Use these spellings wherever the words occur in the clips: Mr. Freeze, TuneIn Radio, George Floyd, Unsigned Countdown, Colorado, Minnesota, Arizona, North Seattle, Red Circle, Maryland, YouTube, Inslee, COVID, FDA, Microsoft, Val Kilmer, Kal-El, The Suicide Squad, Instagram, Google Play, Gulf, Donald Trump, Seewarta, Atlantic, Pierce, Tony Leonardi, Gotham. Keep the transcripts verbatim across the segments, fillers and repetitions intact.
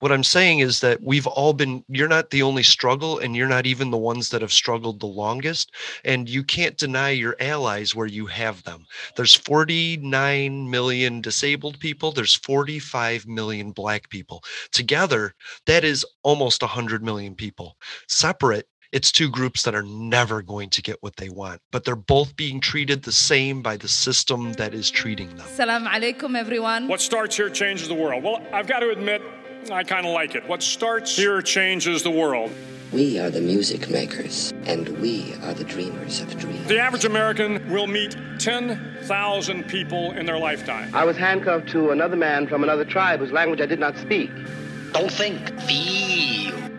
What I'm saying is that we've all been, you're not the only struggle, and you're not even the ones that have struggled the longest. And you can't deny your allies where you have them. There's forty-nine million disabled people. There's forty-five million Black people. Together, that is almost one hundred million people. Separate, it's two groups that are never going to get what they want, but they're both being treated the same by the system that is treating them. Assalamu alaikum, everyone. What starts here changes the world. Well, I've got to admit, I kind of like it. What starts here changes the world. We are the music makers, and we are the dreamers of dreams. The average American will meet ten thousand people in their lifetime. I was handcuffed to another man from another tribe whose language I did not speak. Don't think, feel.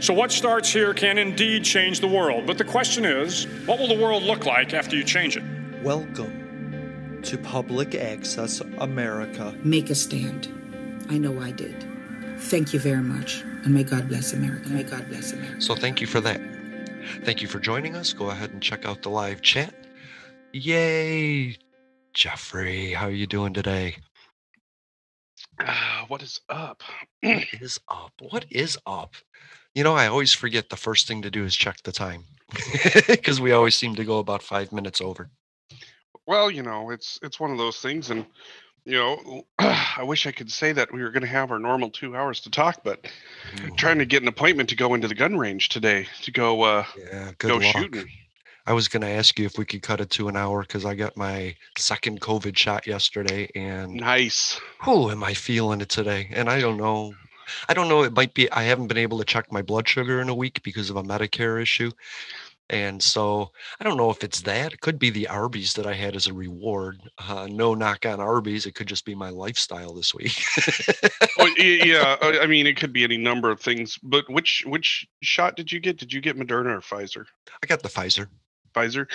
So what starts here can indeed change the world. But the question is, what will the world look like after you change it? Welcome to Public Access America. Make a stand. I know I did. Thank you very much. And may God bless America. May God bless America. So thank you for that. Thank you for joining us. Go ahead and check out the live chat. Yay. Jeffrey, how are you doing today? Uh, what is up? What is up? What is up? You know, I always forget the first thing to do is check the time, because we always seem to go about five minutes over. Well, you know, it's it's one of those things. And, you know, I wish I could say that we were going to have our normal two hours to talk, but Ooh. I'm trying to get an appointment to go into the gun range today to go, uh, yeah, good go luck. Shooting. I was going to ask you if we could cut it to an hour, because I got my second COVID shot yesterday. And nice. Oh, am I feeling it today? And I don't know. I don't know. It might be, I haven't been able to check my blood sugar in a week because of a Medicare issue. And so I don't know if it's that. It could be the Arby's that I had as a reward. Uh, no knock on Arby's. It could just be my lifestyle this week. Well, yeah. I mean, it could be any number of things, but which, which shot did you get? Did you get Moderna or Pfizer? I got the Pfizer. Pfizer.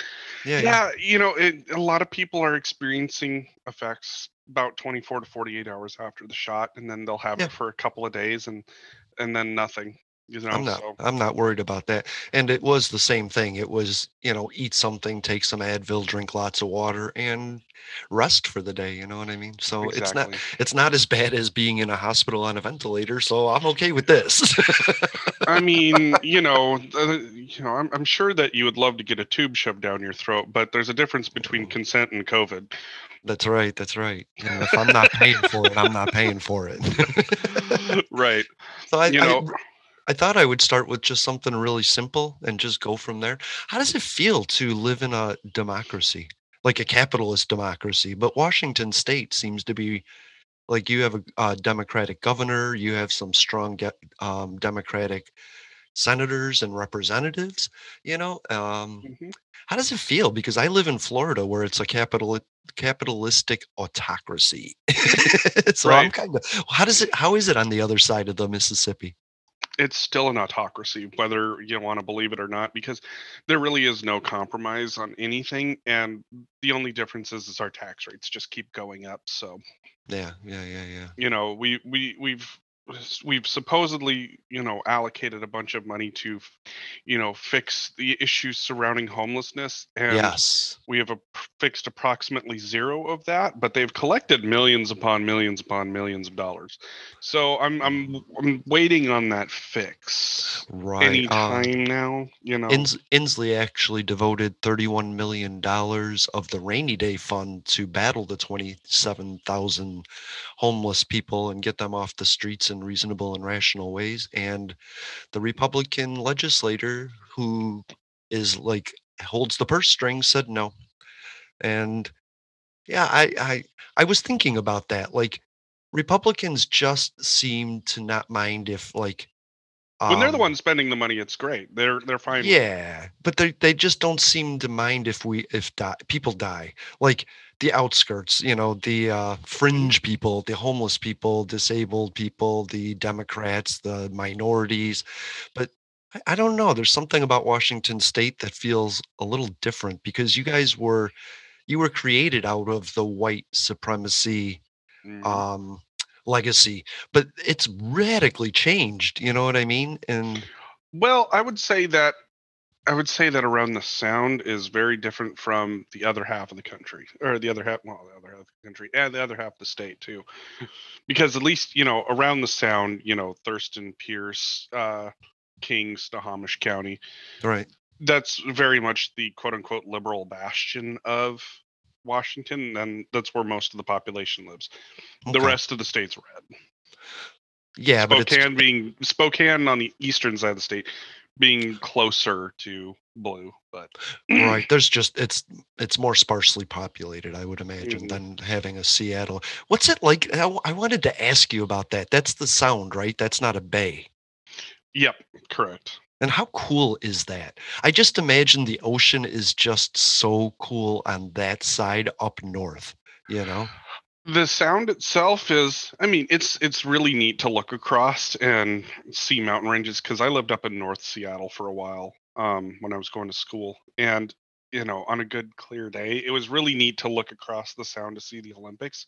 Yeah. Yeah. You know, it, a lot of people are experiencing effects about twenty-four to forty-eight hours after the shot, and then they'll have yeah. it for a couple of days, and and then nothing. You know, I'm not, so. I'm not worried about that. And it was the same thing. It was, you know, eat something, take some Advil, drink lots of water, and rest for the day. You know what I mean? So exactly. it's not it's not as bad as being in a hospital on a ventilator. So I'm okay with this. I mean, you know, uh, you know, I'm I'm sure that you would love to get a tube shoved down your throat, but there's a difference between mm-hmm. consent and COVID. That's right. That's right. You know, if I'm not paying for it, I'm not paying for it. Right. So I, you know, I, I thought I would start with just something really simple and just go from there. How does it feel to live in a democracy, like a capitalist democracy? But Washington State seems to be like you have a, a Democratic governor, you have some strong um, Democratic senators and representatives, you know, um, mm-hmm. How does it feel? Because I live in Florida where it's a capital capitalistic autocracy. So right. I'm kind of, how does it, how is it on the other side of the Mississippi? It's still an autocracy, whether you want to believe it or not, because there really is no compromise on anything. And the only difference is, is our tax rates just keep going up. So yeah, yeah, yeah, yeah. You know, we, we, we've, we've supposedly, you know, allocated a bunch of money to, you know, fix the issues surrounding homelessness. And yes. we have a, fixed approximately zero of that, but they've collected millions upon millions upon millions of dollars. So I'm I'm I'm waiting on that fix. Right. Any time um, now, you know. Ins- Inslee actually devoted thirty-one million dollars of the rainy day fund to battle the twenty-seven thousand homeless people and get them off the streets and reasonable and rational ways. And the Republican legislator who is like holds the purse string said no. And yeah, I, I I was thinking about that. Like Republicans just seem to not mind if like um, when they're the ones spending the money, it's great. They're they're fine. Yeah, but they they just don't seem to mind if we if die, people die. Like the outskirts, you know, the uh, fringe people, the homeless people, disabled people, the Democrats, the minorities. But I, I don't know. There's something about Washington State that feels a little different because you guys were, you were created out of the white supremacy mm-hmm. um, legacy, but it's radically changed. You know what I mean? And well, I would say that. I would say that around the sound is very different from the other half of the country or the other half, well, the other half of the country and the other half of the state too, because at least, you know, around the sound, you know, Thurston, Pierce, uh, Kings, Snohomish County, right. That's very much the quote unquote liberal bastion of Washington. And that's where most of the population lives. Okay. The rest of the state's red. Yeah. Spokane but being Spokane on the eastern side of the state. Being closer to blue, but right there's just it's it's more sparsely populated, I would imagine, mm-hmm. than having a Seattle. What's it like? I, I wanted to ask you about that. That's the sound, right? That's not a bay. Yep, correct. And how cool is that? I just imagine the ocean is just so cool on that side up north. You know, the sound itself is, I mean, it's it's really neat to look across and see mountain ranges because I lived up in North Seattle for a while um, when I was going to school. And, you know, on a good clear day, it was really neat to look across the sound to see the Olympics.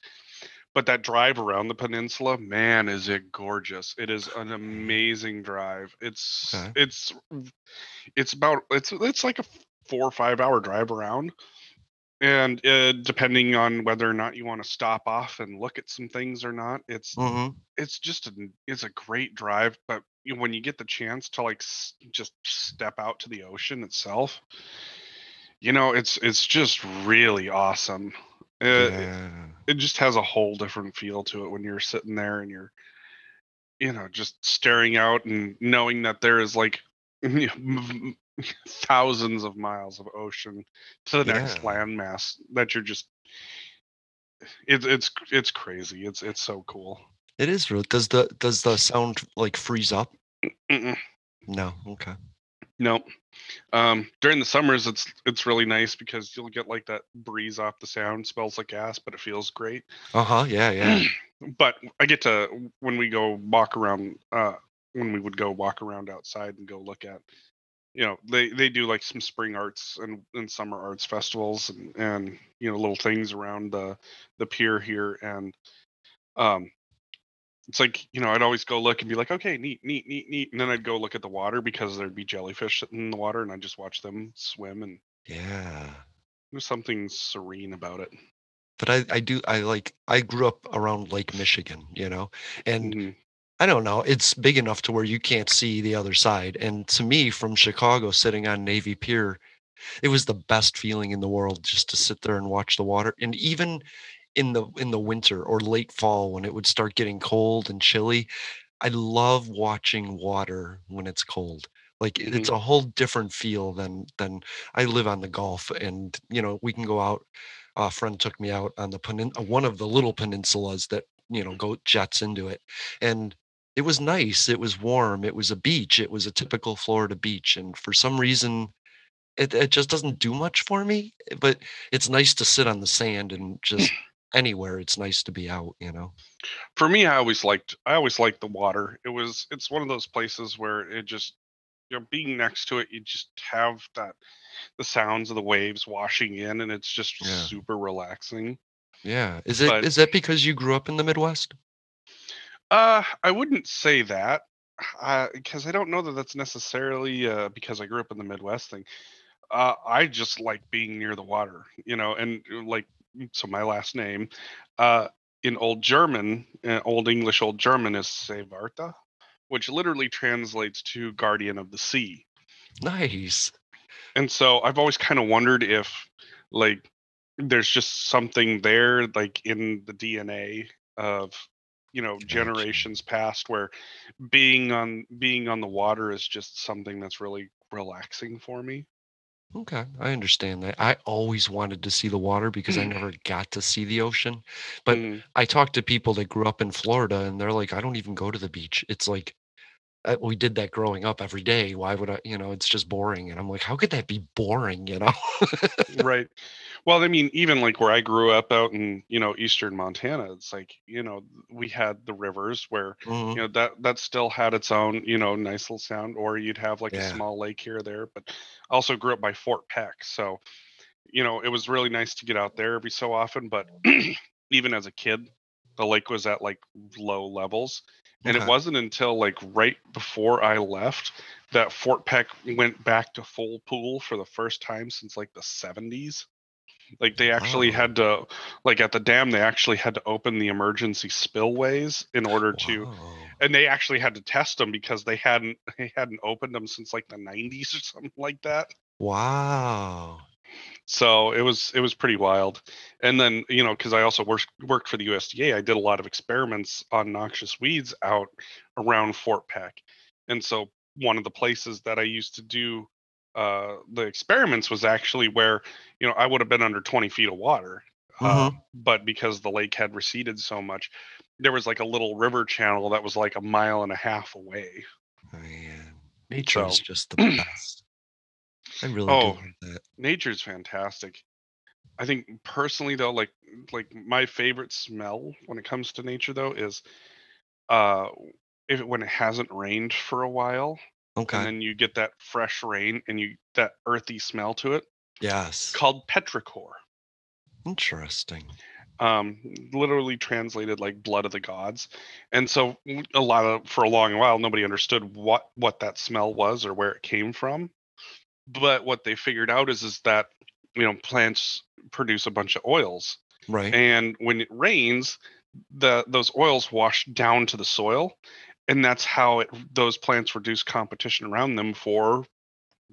But that drive around the peninsula, man, is it gorgeous. It is an amazing drive. It's okay. it's it's about it's it's like a four or five hour drive around. And uh, depending on whether or not you want to stop off and look at some things or not, it's mm-hmm. it's just a, it's a great drive. But when you get the chance to like s- just step out to the ocean itself, you know, it's it's just really awesome. It, yeah. it, it just has a whole different feel to it when you're sitting there and you're, you know, just staring out and knowing that there is like. You know, thousands of miles of ocean to the yeah. next landmass that you're just it's it's it's crazy. It's it's so cool. It is real. Does the does the sound like freeze up? Mm-mm. No. Okay. No. Um, during the summers, it's it's really nice because you'll get like that breeze off the sound. Smells like gas, but it feels great. Uh huh. Yeah. Yeah. But I get to when we go walk around. Uh, when we would go walk around outside and go look at. You know, they, they do like some spring arts and, and summer arts festivals and, and, you know, little things around the, the pier here. And um, it's like, you know, I'd always go look and be like, okay, neat, neat, neat, neat. And then I'd go look at the water because there'd be jellyfish in the water and I'd just watch them swim. And yeah, there's something serene about it. But I, I do, I like, I grew up around Lake Michigan, you know, and mm-hmm. I don't know. It's big enough to where you can't see the other side. And to me, from Chicago, sitting on Navy Pier, it was the best feeling in the world just to sit there and watch the water. And even in the in the winter or late fall when it would start getting cold and chilly, I love watching water when it's cold. Like mm-hmm. it's a whole different feel than than I live on the Gulf, and you know we can go out. A friend took me out on the penin- one of the little peninsulas that you know go jets into it, and it was nice. It was warm. It was a beach. It was a typical Florida beach. And for some reason, it, it just doesn't do much for me, but it's nice to sit on the sand and just anywhere. It's nice to be out, you know. For me, I always liked, I always liked the water. It was, it's one of those places where it just, you know, being next to it, you just have that, the sounds of the waves washing in, and it's just yeah. super relaxing. Yeah. Is it, but, is that because you grew up in the Midwest? Uh, I wouldn't say that, uh, because I don't know that that's necessarily uh, because I grew up in the Midwest thing. Uh, I just like being near the water, you know, and like, so my last name uh, in Old German, uh, Old English, Old German is Seewarta, which literally translates to guardian of the sea. Nice. And so I've always kind of wondered if like there's just something there, like in the D N A of, you know, generations past where being on being on the water is just something that's really relaxing for me. Okay, I understand that. I always wanted to see the water because I never got to see the ocean. But mm. I talked to people that grew up in Florida and they're like, I don't even go to the beach. It's like, we did that growing up every day. Why would I, you know, it's just boring. And I'm like, how could that be boring, you know? Right. Well, I mean, even like where I grew up out in, you know, Eastern Montana, it's like, you know, we had the rivers where, mm-hmm. you know, that, that still had its own, you know, nice little sound, or you'd have like yeah. a small lake here or there, but also grew up by Fort Peck. So, you know, it was really nice to get out there every so often, but even as a kid, the lake was at like low levels. And okay. it wasn't until like right before I left that Fort Peck went back to full pool for the first time since like the seventies. Like they actually oh. had to, like at the dam, they actually had to open the emergency spillways in order to, wow. and they actually had to test them because they hadn't, they hadn't opened them since like the nineties or something like that. Wow. So it was, it was pretty wild. And then, you know, because I also worked worked for the U S D A, I did a lot of experiments on noxious weeds out around Fort Peck. And so one of the places that I used to do uh, the experiments was actually where, you know, I would have been under twenty feet of water. Mm-hmm. Uh, but because the lake had receded so much, there was like a little river channel that was like a mile and a half away. Man, nature so, is just the best. I really oh, do that. Nature's fantastic. I think personally though, like like my favorite smell when it comes to nature though is uh if it, when it hasn't rained for a while. Okay. And then you get that fresh rain and you that earthy smell to it. Yes. Called petrichor. Interesting. Um, literally translated like blood of the gods. And so a lot of for a long while nobody understood what, what that smell was or where it came from. But what they figured out is, is that, you know, plants produce a bunch of oils. Right. And when it rains, the those oils wash down to the soil. And that's how it, those plants reduce competition around them for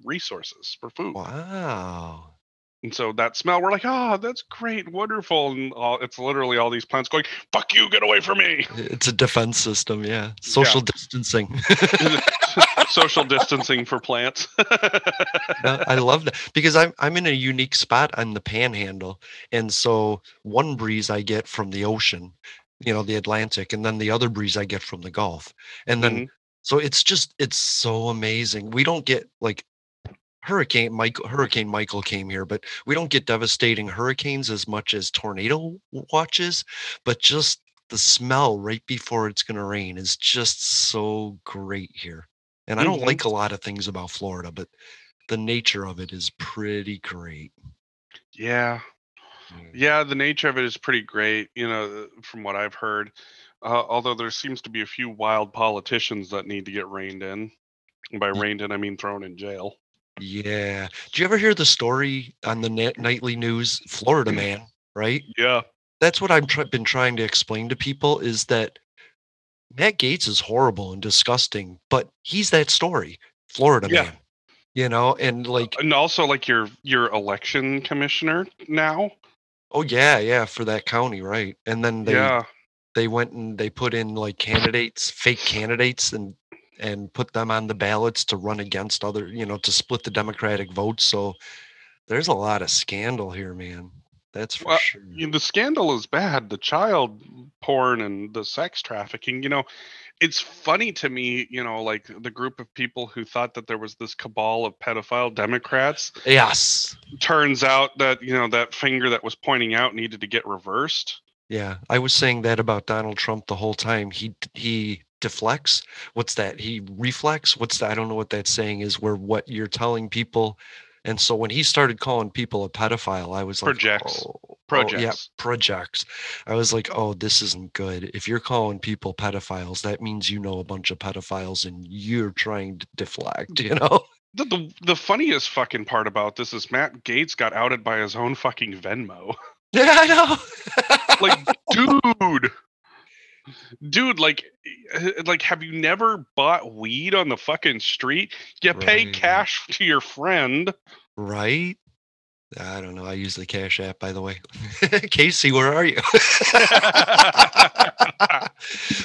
resources, for food. Wow. And so that smell, we're like, oh, that's great, wonderful. And all, it's literally all these plants going, fuck you, get away from me. It's a defense system, yeah. Social yeah. distancing. Social distancing for plants. No, I love that because I'm I'm in a unique spot on the panhandle. And so one breeze I get from the ocean, you know, the Atlantic, and then the other breeze I get from the Gulf. And then, mm-hmm. so it's just, it's so amazing. We don't get like, Hurricane Michael, Hurricane Michael came here, but we don't get devastating hurricanes as much as tornado watches, but just the smell right before it's going to rain is just so great here. And I don't mm-hmm. like a lot of things about Florida, but the nature of it is pretty great. Yeah. Yeah. The nature of it is pretty great. You know, from what I've heard, uh, although there seems to be a few wild politicians that need to get reined in. And by reined in, I mean thrown in jail. Yeah. Do you ever hear the story on the net, nightly news, Florida man, right? Yeah. That's what I've tr- been trying to explain to people is that Matt Gaetz is horrible and disgusting, but he's that story, Florida yeah. man, you know, and like. And also like your, your election commissioner now. Oh yeah. Yeah. For that county. Right. And then they, yeah. they went and they put in like candidates, fake candidates and, and put them on the ballots to run against other, you know, to split the Democratic vote. So there's a lot of scandal here, man. That's for well, sure. You know, the scandal is bad. The child porn and the sex trafficking, you know, it's funny to me, you know, like the group of people who thought that there was this cabal of pedophile Democrats. Yes. Turns out that, you know, that finger that was pointing out needed to get reversed. Yeah. I was saying that about Donald Trump the whole time. He, he deflects. What's that? He reflects. What's that? I don't know what that saying is, where what you're telling people. And so when he started calling people a pedophile, I was like, projects. Oh. Projects. Oh, yeah, projects. I was like, oh, this isn't good. If you're calling people pedophiles, that means you know a bunch of pedophiles and you're trying to deflect, you know? The, the, the funniest fucking part about this is Matt Gaetz got outed by his own fucking Venmo. Yeah, I know. Like, dude. Dude, like, like, have you never bought weed on the fucking street? You right. pay cash to your friend. Right? I don't know. I use the Cash App, by the way. Casey, where are you?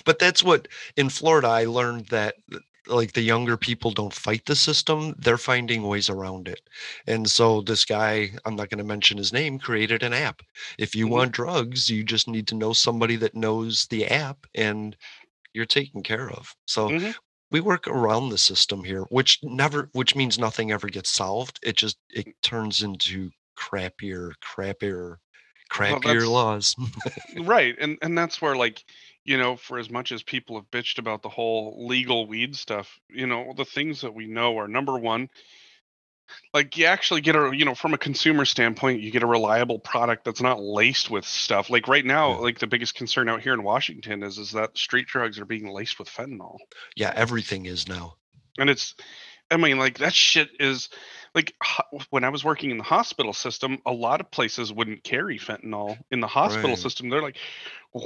But that's what, in Florida, I learned that, like, the younger people don't fight the system. They're finding ways around it. And so this guy, I'm not going to mention his name, created an app. If you mm-hmm. want drugs, you just need to know somebody that knows the app, and you're taken care of. So mm-hmm. we work around the system here, which never, which means nothing ever gets solved. It just, it turns into crappier, crappier, crappier well, laws. Right. And and that's where, like, you know, for as much as people have bitched about the whole legal weed stuff, you know, the things that we know are, number one, like, you actually get a, you know, from a consumer standpoint, you get a reliable product that's not laced with stuff. Like right now, yeah. like the biggest concern out here in Washington is, is that street drugs are being laced with fentanyl. Yeah, everything is now. And it's, I mean, like, that shit is, like, when I was working in the hospital system, a lot of places wouldn't carry fentanyl in the hospital right. system. They're like,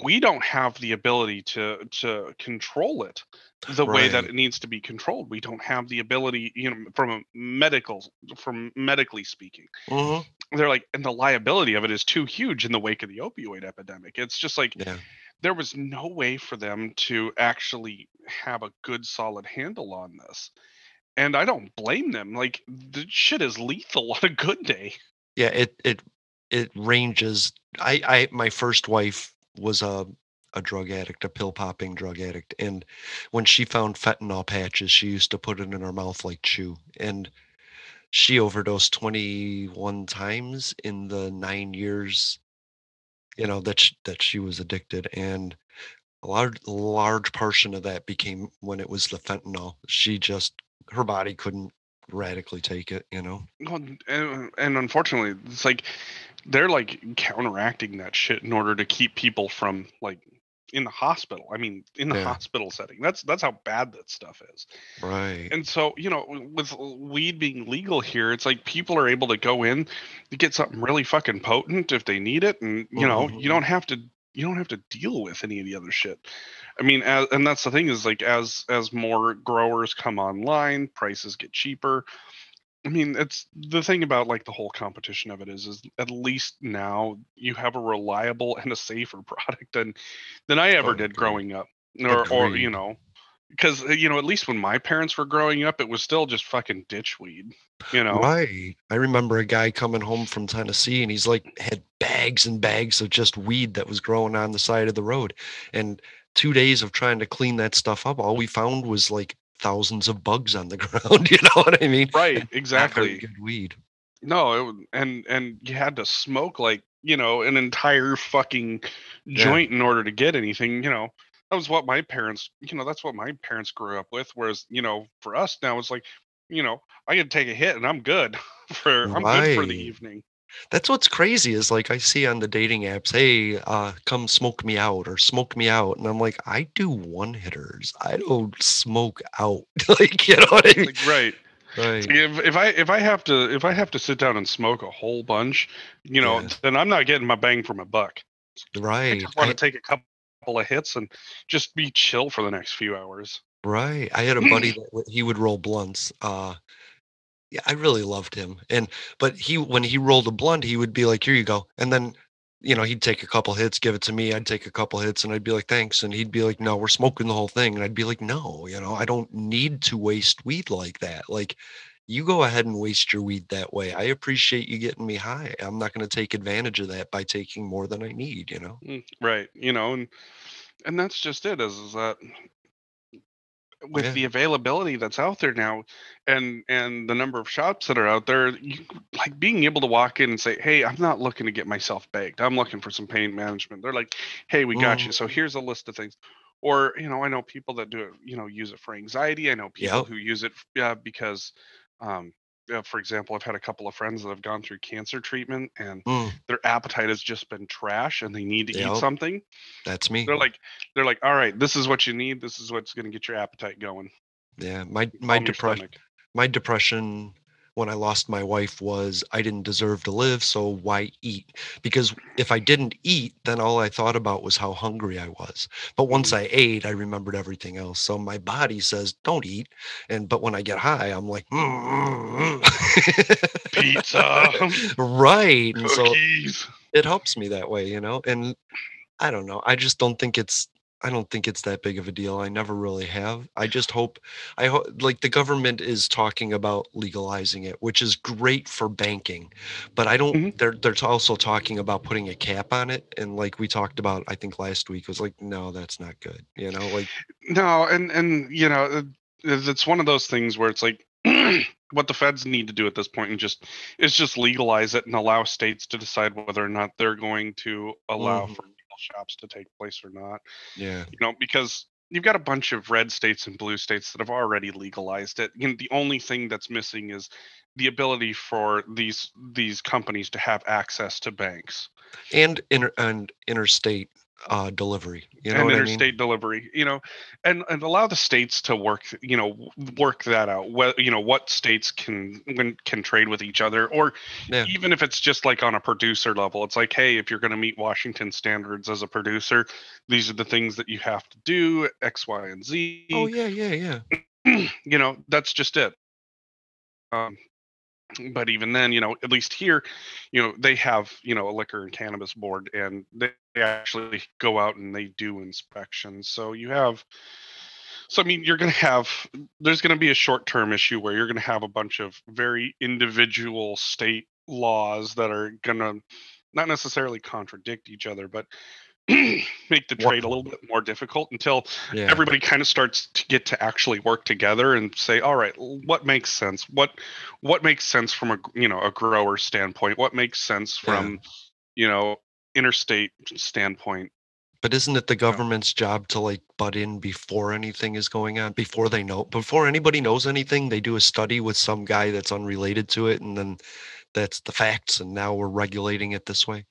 we don't have the ability to to control it the right. way that it needs to be controlled. We don't have the ability, you know, from a medical, from medically speaking. Uh-huh. They're like, and the liability of it is too huge in the wake of the opioid epidemic. It's just like, yeah. there was no way for them to actually have a good, solid handle on this. And I don't blame them. Like, the shit is lethal on a good day. Yeah, it it it ranges. I, I my first wife was a, a drug addict, a pill popping drug addict. And when she found fentanyl patches, she used to put it in her mouth like chew. And she overdosed twenty-one times in the nine years, you know, that she, that she was addicted. And a large large portion of that became when it was the fentanyl. She just, her body couldn't radically take it, you know? Well, and, and unfortunately, it's like they're like counteracting that shit in order to keep people from, like, in the hospital. I mean, in the yeah. hospital setting. That's that's how bad that stuff is. Right. And so, you know, with weed being legal here, it's like people are able to go in to get something really fucking potent if they need it. And, you know, mm-hmm. you don't have to you don't have to deal with any of the other shit. I mean, as, and that's the thing is, like, as, as more growers come online, prices get cheaper. I mean, it's the thing about, like, the whole competition of it is, is at least now you have a reliable and a safer product than, than I ever oh, did God. growing up or, Agreed. or, you know, because, you know, at least when my parents were growing up, it was still just fucking ditchweed, you know? Right. I remember a guy coming home from Tennessee, and he's like, had bags and bags of just weed that was growing on the side of the road. And two days of trying to clean that stuff up, all we found was like thousands of bugs on the ground. You know what I mean? Right. Exactly. Good weed. No. It, and, and you had to smoke, like, you know, an entire fucking joint yeah. in order to get anything, you know? That was what my parents, you know, that's what my parents grew up with. Whereas, you know, for us now, it's like, you know, I can take a hit and I'm good for, right. I'm good for the evening. That's what's crazy is, like, I see on the dating apps, hey, uh, come smoke me out or smoke me out. And I'm like, I do one hitters. I don't smoke out. Like, you know what I mean? Like, right. Right. If, if I if I have to if I have to sit down and smoke a whole bunch, you know, yeah. then I'm not getting my bang for my buck. Right. I just want I, to take a couple of hits and just be chill for the next few hours. Right. I had a buddy that he would roll blunts. Uh, yeah, I really loved him. And but he, when he rolled a blunt, he would be like, "Here you go," and then, you know, he'd take a couple hits, give it to me. I'd take a couple hits, and I'd be like, "Thanks," and he'd be like, "No, we're smoking the whole thing," and I'd be like, "No, you know, I don't need to waste weed like that. Like, you go ahead and waste your weed that way. I appreciate you getting me high. I'm not going to take advantage of that by taking more than I need, you know?" Right. You know, and, and that's just it is, is that with yeah. the availability that's out there now, and and the number of shops that are out there, you, like being able to walk in and say, hey, I'm not looking to get myself baked. I'm looking for some pain management. They're like, hey, we got Ooh. you. So here's a list of things. Or, you know, I know people that do it, you know, use it for anxiety. I know people yep. who use it uh, because, um, uh, for example, I've had a couple of friends that have gone through cancer treatment and mm. their appetite has just been trash and they need to yep. eat something. That's me. They're like, they're like, all right, this is what you need. This is what's going to get your appetite going. Yeah. My, my depression, my depression when I lost my wife was I didn't deserve to live. So why eat? Because if I didn't eat, then all I thought about was how hungry I was. But once I ate, I remembered everything else. So my body says, don't eat. And, but when I get high, I'm like, mm-hmm. pizza, right. And so it helps me that way, you know? And I don't know. I just don't think it's, I don't think it's that big of a deal. I never really have. I just hope, I hope, like the government is talking about legalizing it, which is great for banking, but I don't, mm-hmm. they're, they're also talking about putting a cap on it. And like we talked about, I think last week was like, no, that's not good. You know, like, no. And, and, you know, it's one of those things where it's like, what the feds need to do at this point and just is just legalize it and allow states to decide whether or not they're going to allow mm. for shops to take place or not. Yeah, you know, because you've got a bunch of red states and blue states that have already legalized it. You know, the only thing that's missing is the ability for these these companies to have access to banks and inter- and interstate uh delivery, you know, and interstate I mean? delivery, you know, and and allow the states to work, you know, work that out. Well, you know, what states can when can trade with each other, or yeah. even if it's just like on a producer level, it's like, hey, if you're going to meet Washington standards as a producer, these are the things that you have to do, X, Y, and Z. Oh yeah, yeah, yeah. You know, that's just it. Um, but even then, you know, at least here, you know, they have, you know, a liquor and cannabis board, and they actually go out and they do inspections. So you have, so I mean, you're going to have, there's going to be a short-term issue where you're going to have a bunch of very individual state laws that are going to not necessarily contradict each other, but make the trade a little bit more difficult until yeah. everybody kind of starts to get to actually work together and say, all right, what makes sense? What, what makes sense from a, you know, a grower standpoint? What makes sense from, yeah. you know, interstate standpoint? But isn't it the government's yeah. job to like butt in before anything is going on, before they know, before anybody knows anything? They do a study with some guy that's unrelated to it, and then that's the facts, and now we're regulating it this way.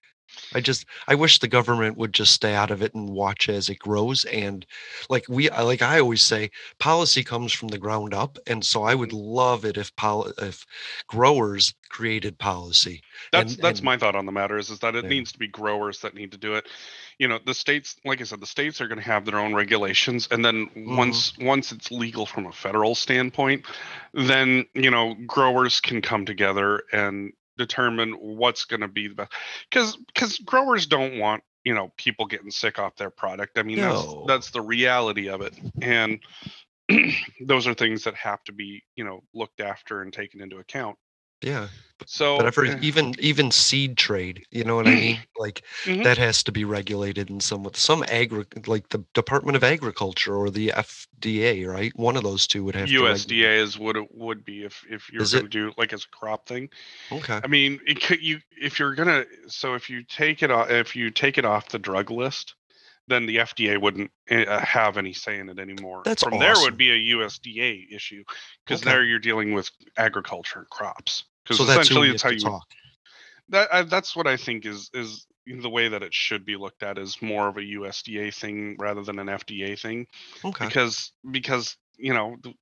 I just, I wish the government would just stay out of it and watch as it grows. And like we, like I always say, policy comes from the ground up. And so I would love it if poli- if growers created policy. That's and, that's and, my thought on the matter is, is that it yeah. needs to be growers that need to do it. You know, the states, like I said, the states are going to have their own regulations. And then mm-hmm. once, once it's legal from a federal standpoint, then, you know, growers can come together and determine what's going to be the best, because because growers don't want, you know, people getting sick off their product. I mean, no. that's, that's the reality of it. And those are things that have to be, you know, looked after and taken into account. Yeah. So but I've heard yeah. even even seed trade, you know what I mean? Like mm-hmm. that has to be regulated in some some agri like the Department of Agriculture or the F D A, right? One of those two would have U S D A to U S D A is what it would be if if you're going to do like as a crop thing. Okay. I mean, it could you if you're going to so if you take it off if you take it off the drug list, then the F D A wouldn't uh, have any say in it anymore. That's From awesome. There would be a U S D A issue, because okay. there you're dealing with agriculture and crops. Because so essentially, that's, who it's how you talk. That I, that's what I think is is the way that it should be looked at, is more of a U S D A thing rather than an F D A thing. Okay. Because because you know the,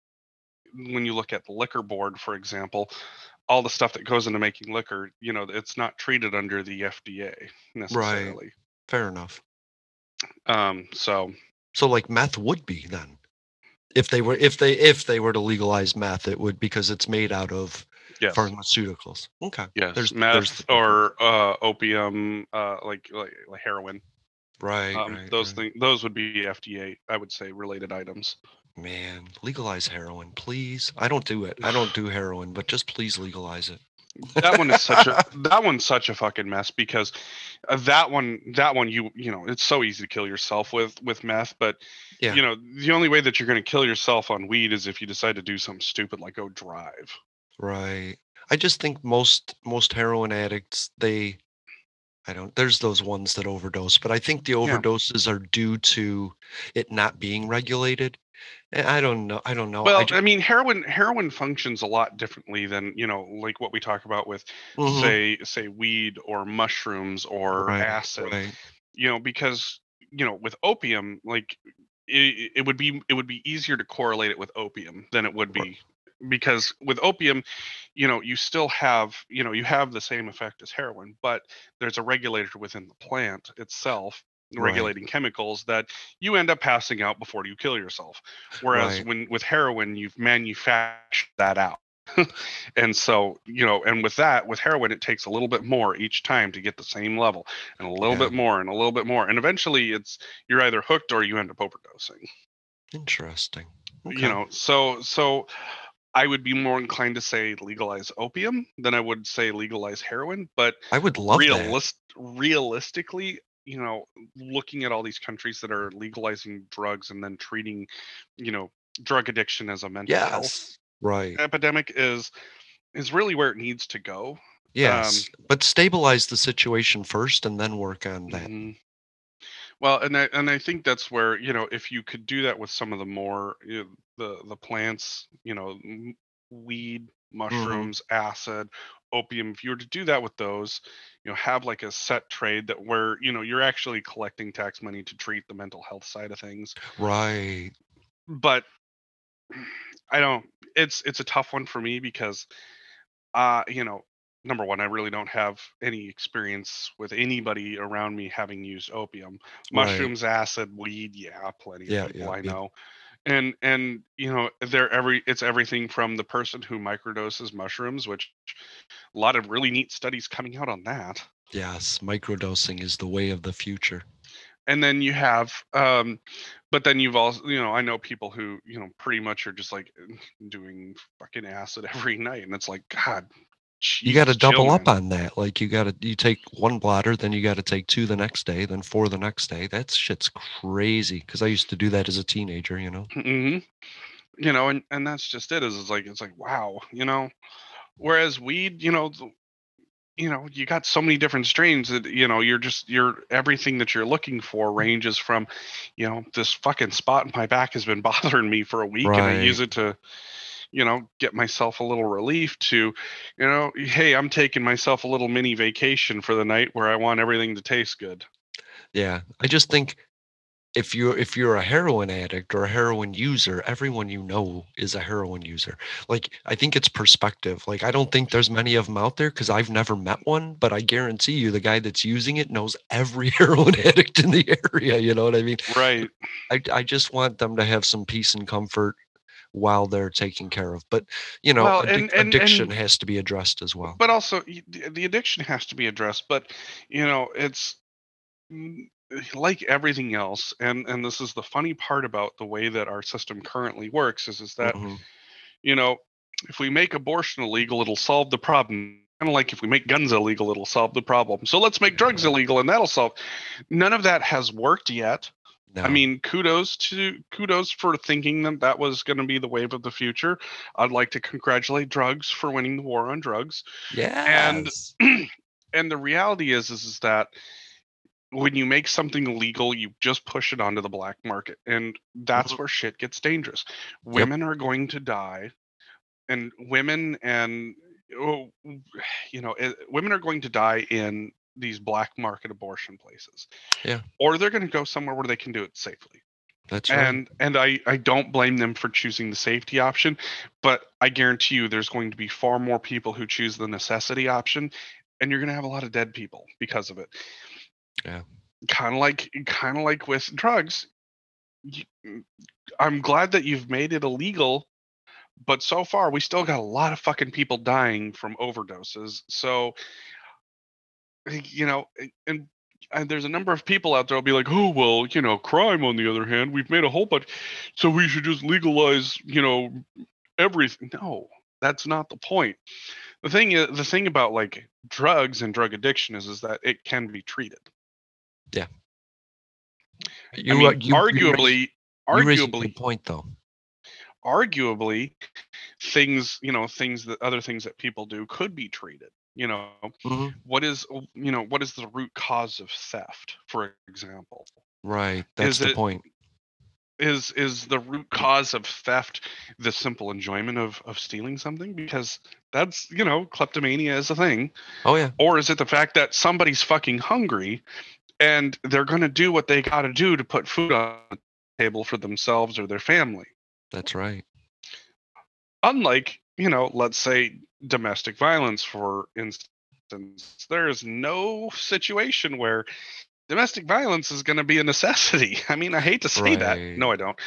when you look at the liquor board, for example, all the stuff that goes into making liquor, you know, it's not treated under the F D A necessarily. Right. Fair enough. Um, so, so like meth would be then, if they were, if they, if they were to legalize meth, it would, because it's made out of yes. pharmaceuticals. Okay. Yes. There's meth there's the, or, uh, opium, uh, like, like, like heroin. Right. Um, right those right. things, those would be F D A, I would say, related items. Man, legalize heroin, please. I don't do it. I don't do heroin, but just please legalize it. That one is such a that one's such a fucking mess, because that one that one you you know it's so easy to kill yourself with with meth, but yeah. you know the only way that you're going to kill yourself on weed is if you decide to do something stupid like go drive. Right. I just think most most heroin addicts, they I don't there's those ones that overdose, but I think the overdoses yeah. are due to it not being regulated. I don't know. I don't know. Well, I, just, I mean, heroin heroin functions a lot differently than, you know, like what we talk about with, mm-hmm. say, say weed or mushrooms or right, acid, right. you know, because, you know, with opium, like it, it would be it would be easier to correlate it with opium than it would be. Right. Because with opium, you know, you still have, you know, you have the same effect as heroin, but there's a regulator within the plant itself. Regulating right. chemicals that you end up passing out before you kill yourself, whereas right. when with heroin you've manufactured that out. And so, you know, and with that with heroin it takes a little bit more each time to get the same level, and a little yeah. bit more and a little bit more, and eventually it's you're either hooked or you end up overdosing. Interesting. Okay. You know, so so I would be more inclined to say legalize opium than I would say legalize heroin, but I would love realis- that. realistically, you know, looking at all these countries that are legalizing drugs and then treating, you know, drug addiction as a mental yes, health right. epidemic is is really where it needs to go. Yes, um, but stabilize the situation first and then work on that. Mm-hmm. Well, and I, and I think that's where, you know, if you could do that with some of the more, you know, the, the plants, you know, weed, mushrooms, mm-hmm. acid, opium, if you were to do that with those, you know, have like a set trade that where, you know, you're actually collecting tax money to treat the mental health side of things. Right. But I don't, it's, it's a tough one for me because, uh, you know, number one, I really don't have any experience with anybody around me having used opium, mushrooms, right. acid, weed. Yeah. Plenty yeah, of people yeah, I yeah. know. And, and, you know, they're every, it's everything from the person who microdoses mushrooms, which a lot of really neat studies coming out on that. Yes. Microdosing is the way of the future. And then you have, um, but then you've also, you know, I know people who, you know, pretty much are just like doing fucking acid every night. And it's like, God, geez, you got to double up on that. Like you got to, you take one blotter, then you got to take two the next day, then four the next day. That shit's crazy. Cause I used to do that as a teenager, you know? Mm-hmm. You know, and, and that's just it is it's like, it's like, wow, you know, whereas weed, you know, the, you know, you got so many different strains that, you know, you're just, you're everything that you're looking for ranges from, you know, this fucking spot in my back has been bothering me for a week right. and I use it to, you know, get myself a little relief to, you know, hey, I'm taking myself a little mini vacation for the night where I want everything to taste good. Yeah. I just think if you're, if you're a heroin addict or a heroin user, everyone you know is a heroin user. Like, I think it's perspective. Like, I don't think there's many of them out there because I've never met one, but I guarantee you the guy that's using it knows every heroin addict in the area. You know what I mean? Right. I, I just want them to have some peace and comfort while they're taken care of, but you know, well, and, addic- and, addiction and, has to be addressed as well. But also, the addiction has to be addressed. But you know, it's like everything else, and and this is the funny part about the way that our system currently works is is that mm-hmm. you know, if we make abortion illegal, it'll solve the problem. Kind of like if we make guns illegal, it'll solve the problem. So let's make drugs illegal, and that'll solve. None of that has worked yet. No. I mean, kudos to kudos for thinking that that was going to be the wave of the future. I'd like to congratulate drugs for winning the war on drugs. Yeah. And and the reality is, is, is that when you make something illegal, you just push it onto the black market. And that's mm-hmm. where shit gets dangerous. Women yep. are going to die. And women and, oh, you know, it, women are going to die in these black market abortion places, yeah, or they're going to go somewhere where they can do it safely. That's right. And and I, I don't blame them for choosing the safety option, but I guarantee you there's going to be far more people who choose the necessity option, and you're going to have a lot of dead people because of it. Yeah, kind of like kind of like with drugs. You, I'm glad that you've made it illegal, but so far we still got a lot of fucking people dying from overdoses. So. You know, and, and there's a number of people out there will be like, oh, well, you know, crime, on the other hand, we've made a whole bunch, so we should just legalize, you know, everything. No, that's not the point. The thing is, the thing about like drugs and drug addiction is, is that it can be treated. Yeah. You, I mean, uh, you, arguably, you raise, arguably, you point though. Arguably, things you know, things that other things that people do could be treated. You know, mm-hmm. what is you know what is the root cause of theft, for example? Right. That's is the it, point. Is is the root cause of theft the simple enjoyment of, of stealing something? Because that's, you know, kleptomania is a thing. Oh, yeah. Or is it the fact that somebody's fucking hungry and they're going to do what they got to do to put food on the table for themselves or their family? That's right. Unlike, you know, let's say domestic violence, for instance, there is no situation where domestic violence is going to be a necessity. I mean, I hate to say right. that. No, I don't.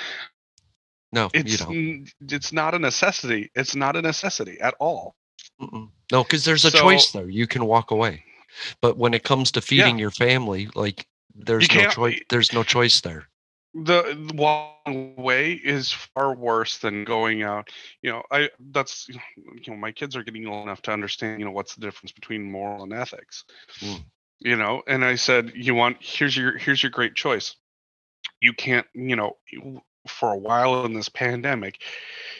No, it's, you don't. It's not a necessity. It's not a necessity at all. Mm-mm. No, because there's a so, choice, though. You can walk away. But when it comes to feeding yeah. your family, like, there's no choice. There's no choice there. The, the walking away is far worse than going out. You know, I that's, you know, my kids are getting old enough to understand, you know, what's the difference between moral and ethics. Mm. You know, and I said, you want, here's your, here's your great choice. You can't, you know, for a while in this pandemic,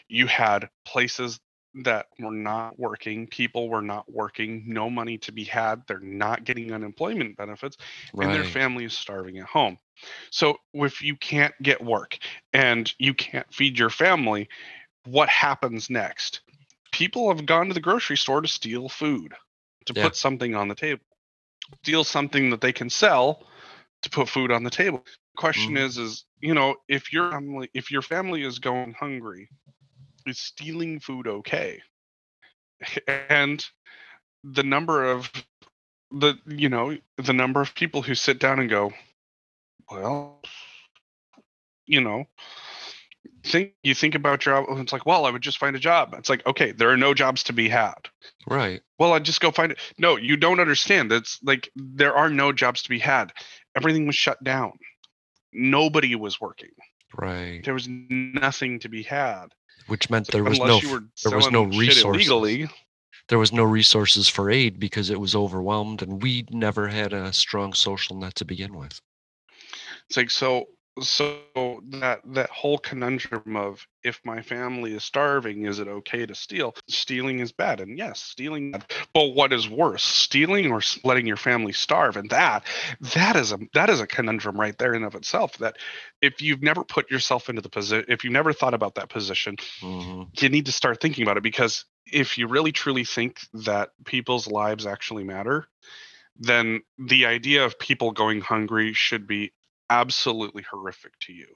you had places that were not working. People were not working, no money to be had. They're not getting unemployment benefits right. and their family is starving at home. So if you can't get work and you can't feed your family, what happens next? People have gone to the grocery store to steal food, to yeah. put something on the table. Deal something that they can sell to put food on the table. Question mm. is, is, you know, if your family, if your family is going hungry, is stealing food okay? And the number of the, you know, the number of people who sit down and go, well, you know, think you think about your, it's like, well, I would just find a job. It's like, okay, there are no jobs to be had. Right. Well, I just go find it. No, you don't understand. That's like, there are no jobs to be had. Everything was shut down. Nobody was working. Right. There was nothing to be had. Which meant so there was no, there was no resources. Illegally, there was no resources for aid because it was overwhelmed and we never had a strong social net to begin with. It's like, so, so that that whole conundrum of, if my family is starving, is it okay to steal? Stealing is bad, and yes, stealing. But what is worse, stealing or letting your family starve? And that that is a that is a conundrum right there in of itself. That if you've never put yourself into the position, if you never thought about that position, mm-hmm. you need to start thinking about it. Because if you really truly think that people's lives actually matter, then the idea of people going hungry should be absolutely horrific to you,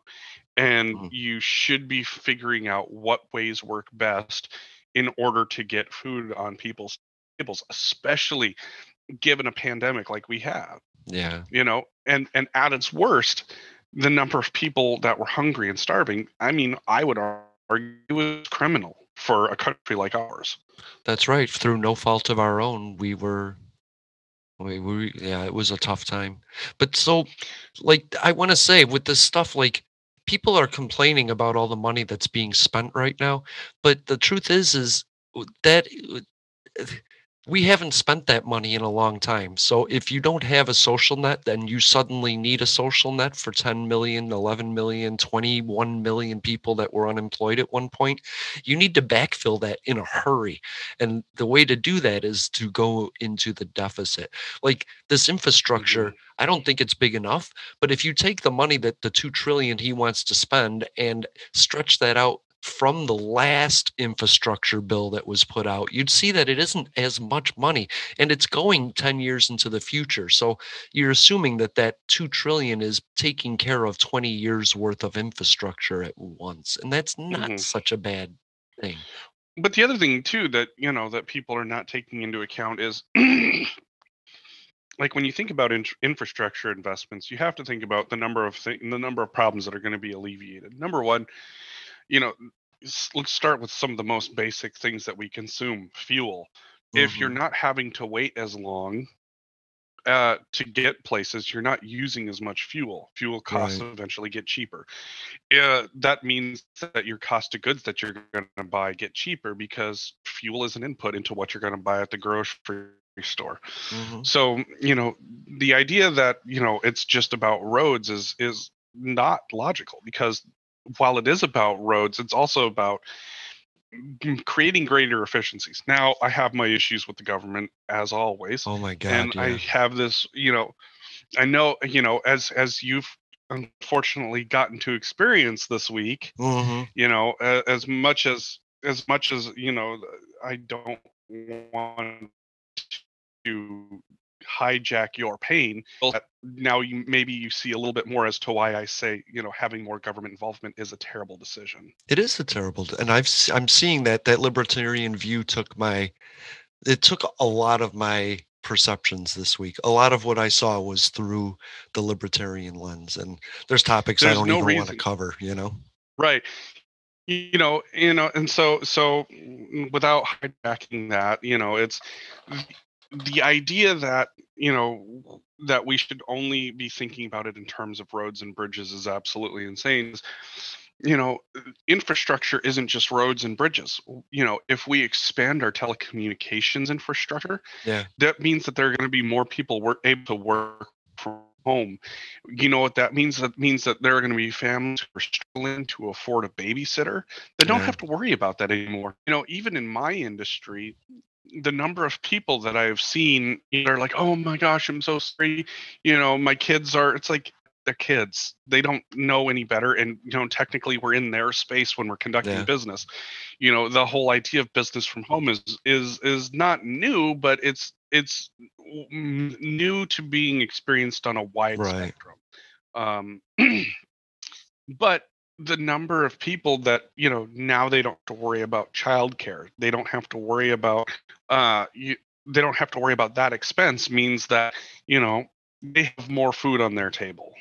and mm-hmm. you should be figuring out what ways work best in order to get food on people's tables, especially given a pandemic like we have. Yeah, you know, and and at its worst, the number of people that were hungry and starving, I mean, I would argue it was criminal for a country like ours. That's right. Through no fault of our own, we were We, we, yeah, it was a tough time. But so, like, I want to say with this stuff, like, people are complaining about all the money that's being spent right now. But the truth is, is that we haven't spent that money in a long time. So if you don't have a social net, then you suddenly need a social net for ten million, eleven million, twenty-one million people that were unemployed at one point. You need to backfill that in a hurry. And the way to do that is to go into the deficit. Like, this infrastructure, I don't think it's big enough, but if you take the money that the two trillion dollars he wants to spend and stretch that out from the last infrastructure bill that was put out, you'd see that it isn't as much money, and it's going ten years into the future. So you're assuming that that two trillion dollars is taking care of twenty years worth of infrastructure at once. And that's not mm-hmm. such a bad thing. But the other thing too, that, you know, that people are not taking into account is like, when you think about in- infrastructure investments, you have to think about the number of th- the number of problems that are going to be alleviated. Number one, you know, let's start with some of the most basic things that we consume. Fuel. Mm-hmm. If you're not having to wait as long uh, to get places, you're not using as much fuel. Fuel costs right. eventually get cheaper. Uh, that means that your cost of goods that you're going to buy get cheaper because fuel is an input into what you're going to buy at the grocery store. Mm-hmm. So, you know, the idea that, you know, it's just about roads is is not logical, because while it is about roads, it's also about creating greater efficiencies. Now, I have my issues with the government, as always. Oh my God. And yeah. I have this, you know, I know, you know, as, as you've unfortunately gotten to experience this week, mm-hmm. you know, as, as much as, as much as, you know, I don't want to hijack your pain. Now you maybe you see a little bit more as to why I say, you know, having more government involvement is a terrible decision. It is a terrible, and I've I'm seeing that that libertarian view took my, it took a lot of my perceptions this week. A lot of what I saw was through the libertarian lens, and there's topics there's I don't no even reason. want to cover, you know. Right. You know, you know, and so so without hijacking that, you know, it's the idea that, you know, that we should only be thinking about it in terms of roads and bridges is absolutely insane. You know, infrastructure isn't just roads and bridges. You know, if we expand our telecommunications infrastructure, yeah. that means that there are going to be more people work, able to work from home. You know what that means? That means that there are going to be families who are struggling to afford a babysitter that don't yeah. have to worry about that anymore. You know, even in my industry, the number of people that I've seen are like, oh my gosh, I'm so sorry. You know, my kids are, it's like they're kids. They don't know any better. And, you know, technically we're in their space when we're conducting yeah. business. You know, the whole idea of business from home is, is, is not new, but it's, it's new to being experienced on a wide right. spectrum. Um, but the number of people that, you know, now they don't have to worry about childcare. They don't have to worry about, uh, you, they don't have to worry about that expense means that, you know, they have more food on their table,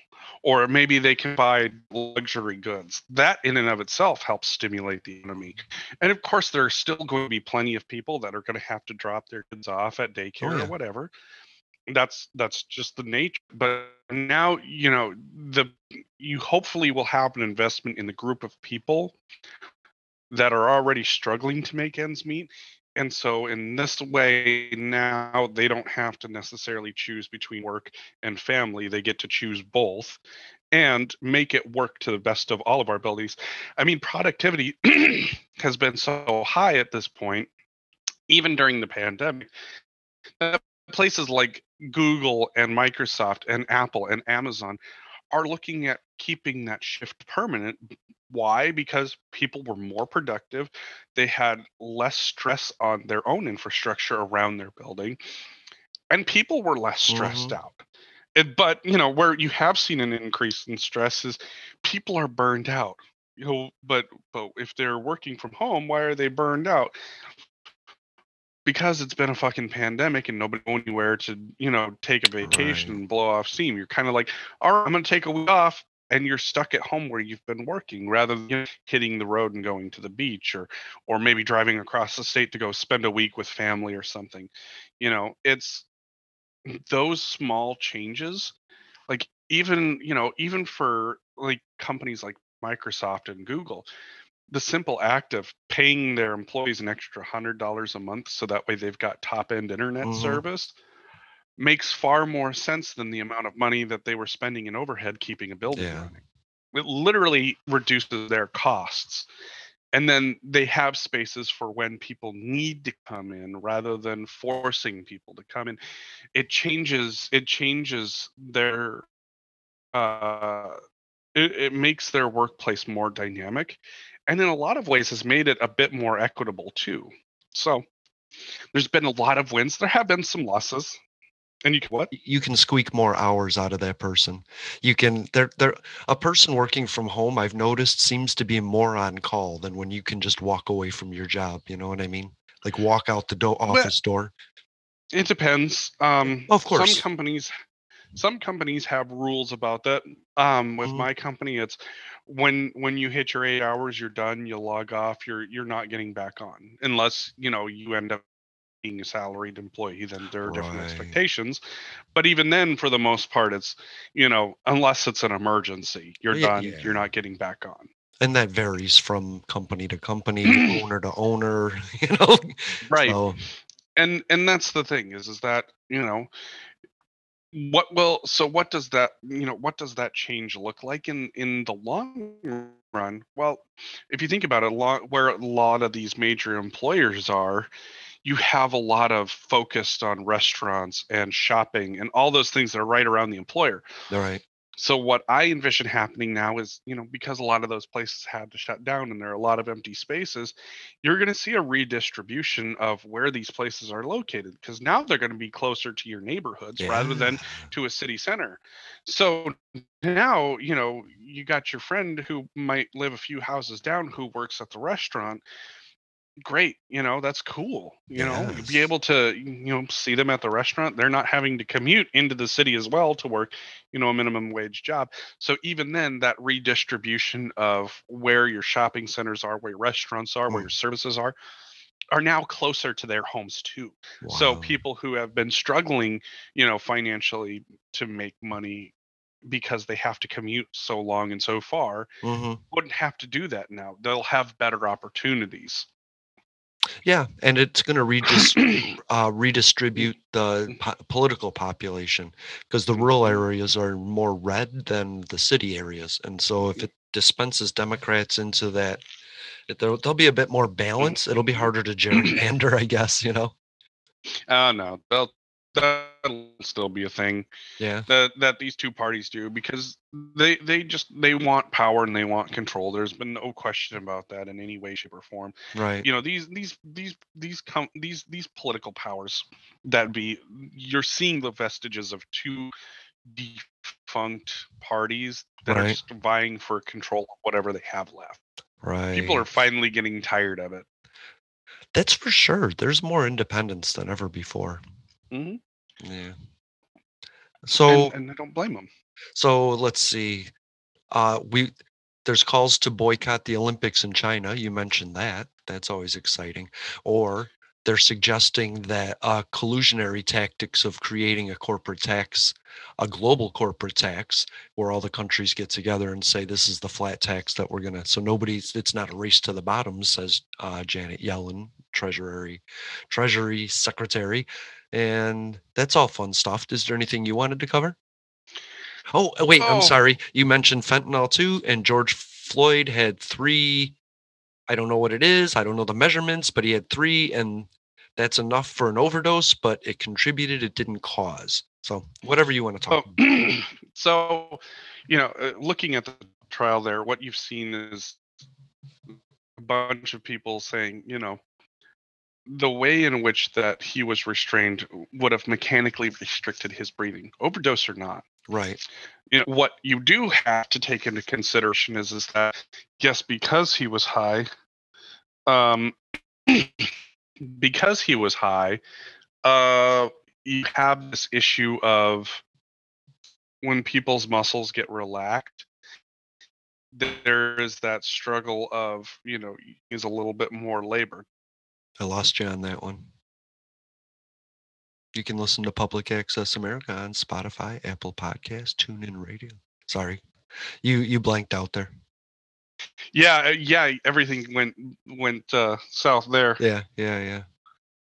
or maybe they can buy luxury goods. That in and of itself helps stimulate the economy. And of course, there are still going to be plenty of people that are going to have to drop their kids off at daycare oh, yeah. or whatever. That's, that's just the nature. But now, you know, the, you hopefully will have an investment in the group of people that are already struggling to make ends meet. And so in this way, now they don't have to necessarily choose between work and family. They get to choose both and make it work to the best of all of our abilities. I mean, productivity has been so high at this point, even during the pandemic, that places like Google and Microsoft and Apple and Amazon are looking at keeping that shift permanent. Why? Because people were more productive. They had less stress on their own infrastructure around their building, and people were less stressed mm-hmm. out. It, but, you know, where you have seen an increase in stress is people are burned out. You know, but, but if they're working from home, why are they burned out? Because it's been a fucking pandemic and nobody going anywhere to, you know, take a vacation right. and blow off steam. You're kind of like, all right, I'm going to take a week off, and you're stuck at home where you've been working, rather than, you know, hitting the road and going to the beach, or, or maybe driving across the state to go spend a week with family or something. You know, it's those small changes, like even, you know, even for like companies like Microsoft and Google, the simple act of paying their employees an extra one hundred dollars a month so that way they've got top-end internet mm-hmm. service makes far more sense than the amount of money that they were spending in overhead keeping a building yeah. running. It literally reduces their costs. And then they have spaces for when people need to come in rather than forcing people to come in. It changes, it changes their... Uh, it, it makes their workplace more dynamic. And in a lot of ways has made it a bit more equitable too. So there's been a lot of wins. There have been some losses. And you can what? You can squeak more hours out of that person. You can there there a person working from home, I've noticed, seems to be more on call than when you can just walk away from your job. You know what I mean? Like walk out the do- office but door. It depends. Um, of course. Some companies Some companies have rules about that. Um, with mm-hmm. my company, it's when when you hit your eight hours, you're done. You log off. You're you're not getting back on unless, you know, you end up being a salaried employee, then there are different right. expectations. But even then, for the most part, it's, you know, unless it's an emergency, you're yeah, done. Yeah. You're not getting back on. And that varies from company to company, owner to owner, you know? Right. So. And and that's the thing is, is that, you know, what will, so what does that, you know, what does that change look like in, in the long run? Well, if you think about it, a lot, where a lot of these major employers are, you have a lot of focused on restaurants and shopping and all those things that are right around the employer. All right. So what I envision happening now is, you know, because a lot of those places had to shut down and there are a lot of empty spaces, you're going to see a redistribution of where these places are located, because now they're going to be closer to your neighborhoods yeah. rather than to a city center. So now, you know, you got your friend who might live a few houses down who works at the restaurant. Great, you know, that's cool. You yes. know, you'll be able to, you know, see them at the restaurant. They're not having to commute into the city as well to work, you know, a minimum wage job. So even then, that redistribution of where your shopping centers are, where your restaurants are, mm. where your services are, are now closer to their homes too. Wow. So people who have been struggling, you know, financially to make money because they have to commute so long and so far, mm-hmm. wouldn't have to do that now. They'll have better opportunities. Yeah, and it's going to redist- uh, redistribute the po- political population, because the rural areas are more red than the city areas. And so if it dispenses Democrats into that, there'll, there'll be a bit more balance. It'll be harder to gerrymander, I guess, you know? Uh, no, that'll, that'll still be a thing yeah. that, that these two parties do, because they, they just they want power and they want control. There's been no question about that in any way, shape, or form. Right. You know, these these these these com- these these political powers that be, you're seeing the vestiges of two defunct parties that right. are just vying for control of whatever they have left. Right. People are finally getting tired of it. That's for sure. There's more independence than ever before. Mm-hmm. Yeah. So and, and I don't blame them. So let's see. Uh, we there's calls to boycott the Olympics in China. You mentioned that. That's always exciting. Or they're suggesting that uh, collusionary tactics of creating a corporate tax, a global corporate tax, where all the countries get together and say this is the flat tax that we're gonna. So nobody's. It's not a race to the bottom, says uh, Janet Yellen, Treasury, Treasury Secretary. And that's all fun stuff. Is there anything you wanted to cover? Oh, wait, oh. I'm sorry. You mentioned fentanyl too, and George Floyd had three. I don't know what it is. I don't know the measurements, but he had three, and that's enough for an overdose, but it contributed. It didn't cause. So whatever you want to talk oh. about. So, you know, looking at the trial there, what you've seen is a bunch of people saying, you know, the way in which that he was restrained would have mechanically restricted his breathing, overdose or not. Right. You know, what you do have to take into consideration is, is that, yes, because he was high, um, because he was high, uh, you have this issue of when people's muscles get relaxed, there is that struggle of, you know, is a little bit more labored. I lost you on that one. You can listen to Public Access America on Spotify, Apple Podcasts, TuneIn Radio. Sorry, you you blanked out there. Yeah, yeah, everything went went uh, south there. Yeah, yeah, yeah.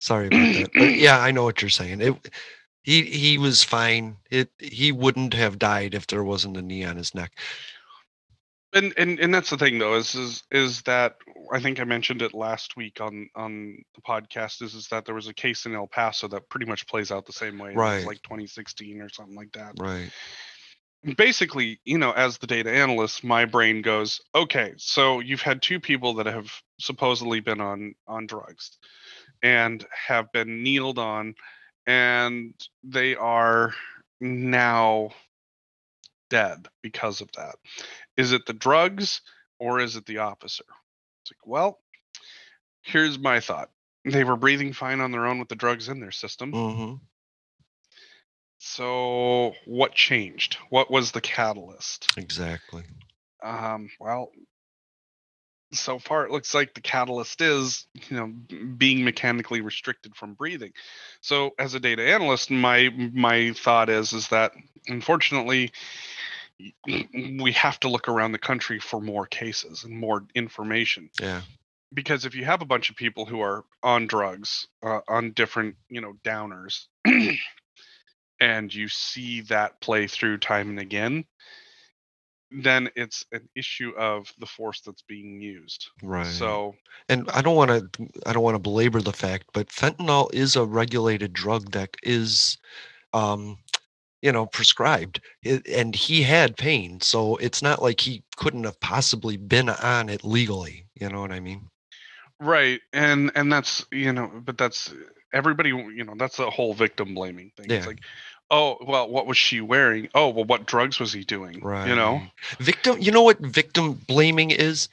Sorry about that. But yeah, I know what you're saying. It, he he was fine. It he wouldn't have died if there wasn't a knee on his neck. And, and and that's the thing though is is is that I think I mentioned it last week on, on the podcast is is that there was a case in El Paso that pretty much plays out the same way, right? It was like twenty sixteen or something like that, right? Basically, you know, as the data analyst, my brain goes, okay, so you've had two people that have supposedly been on on drugs and have been kneeled on, and they are now dead because of that. Is it the drugs or is it the officer? It's like, well, here's my thought. They were breathing fine on their own with the drugs in their system. Mm-hmm. So what changed? What was the catalyst? Exactly. Um, well, So far, it looks like the catalyst is, you know, being mechanically restricted from breathing. So as a data analyst, my my thought is, is that unfortunately, we have to look around the country for more cases and more information. Yeah. Because if you have a bunch of people who are on drugs, uh, on different, you know, downers, and you see that play through time and again, then it's an issue of the force that's being used. Right. So, and I don't want to, I don't want to belabor the fact, but fentanyl is a regulated drug that is, um, you know, prescribed, it, and he had pain. So it's not like he couldn't have possibly been on it legally. You know what I mean? Right. And, and that's, you know, but that's everybody, you know, that's the whole victim blaming thing. Yeah. It's like, oh, well, what was she wearing? Oh, well, what drugs was he doing? Right. You know, victim. You know what victim blaming is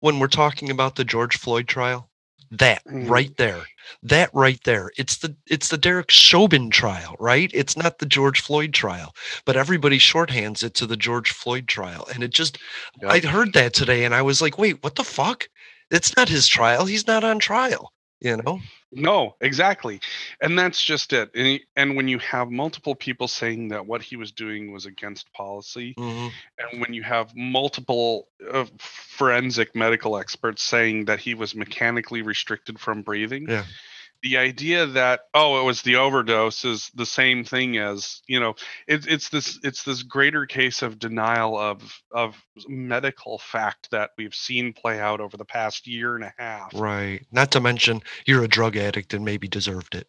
when we're talking about the George Floyd trial? That mm. right there, that right there. It's the it's the Derek Chauvin trial, right? It's not the George Floyd trial, but everybody shorthands it to the George Floyd trial. And it just, yep. I heard that today, and I was like, wait, what the fuck? It's not his trial. He's not on trial. You know? No, exactly. And that's just it. And, he, and when you have multiple people saying that what he was doing was against policy, mm-hmm. and when you have multiple uh, forensic medical experts saying that he was mechanically restricted from breathing, yeah. the idea that, oh, it was the overdose is the same thing as, you know, it, it's this it's this greater case of denial of of medical fact that we've seen play out over the past year and a half. Right. Not to mention you're a drug addict and maybe deserved it.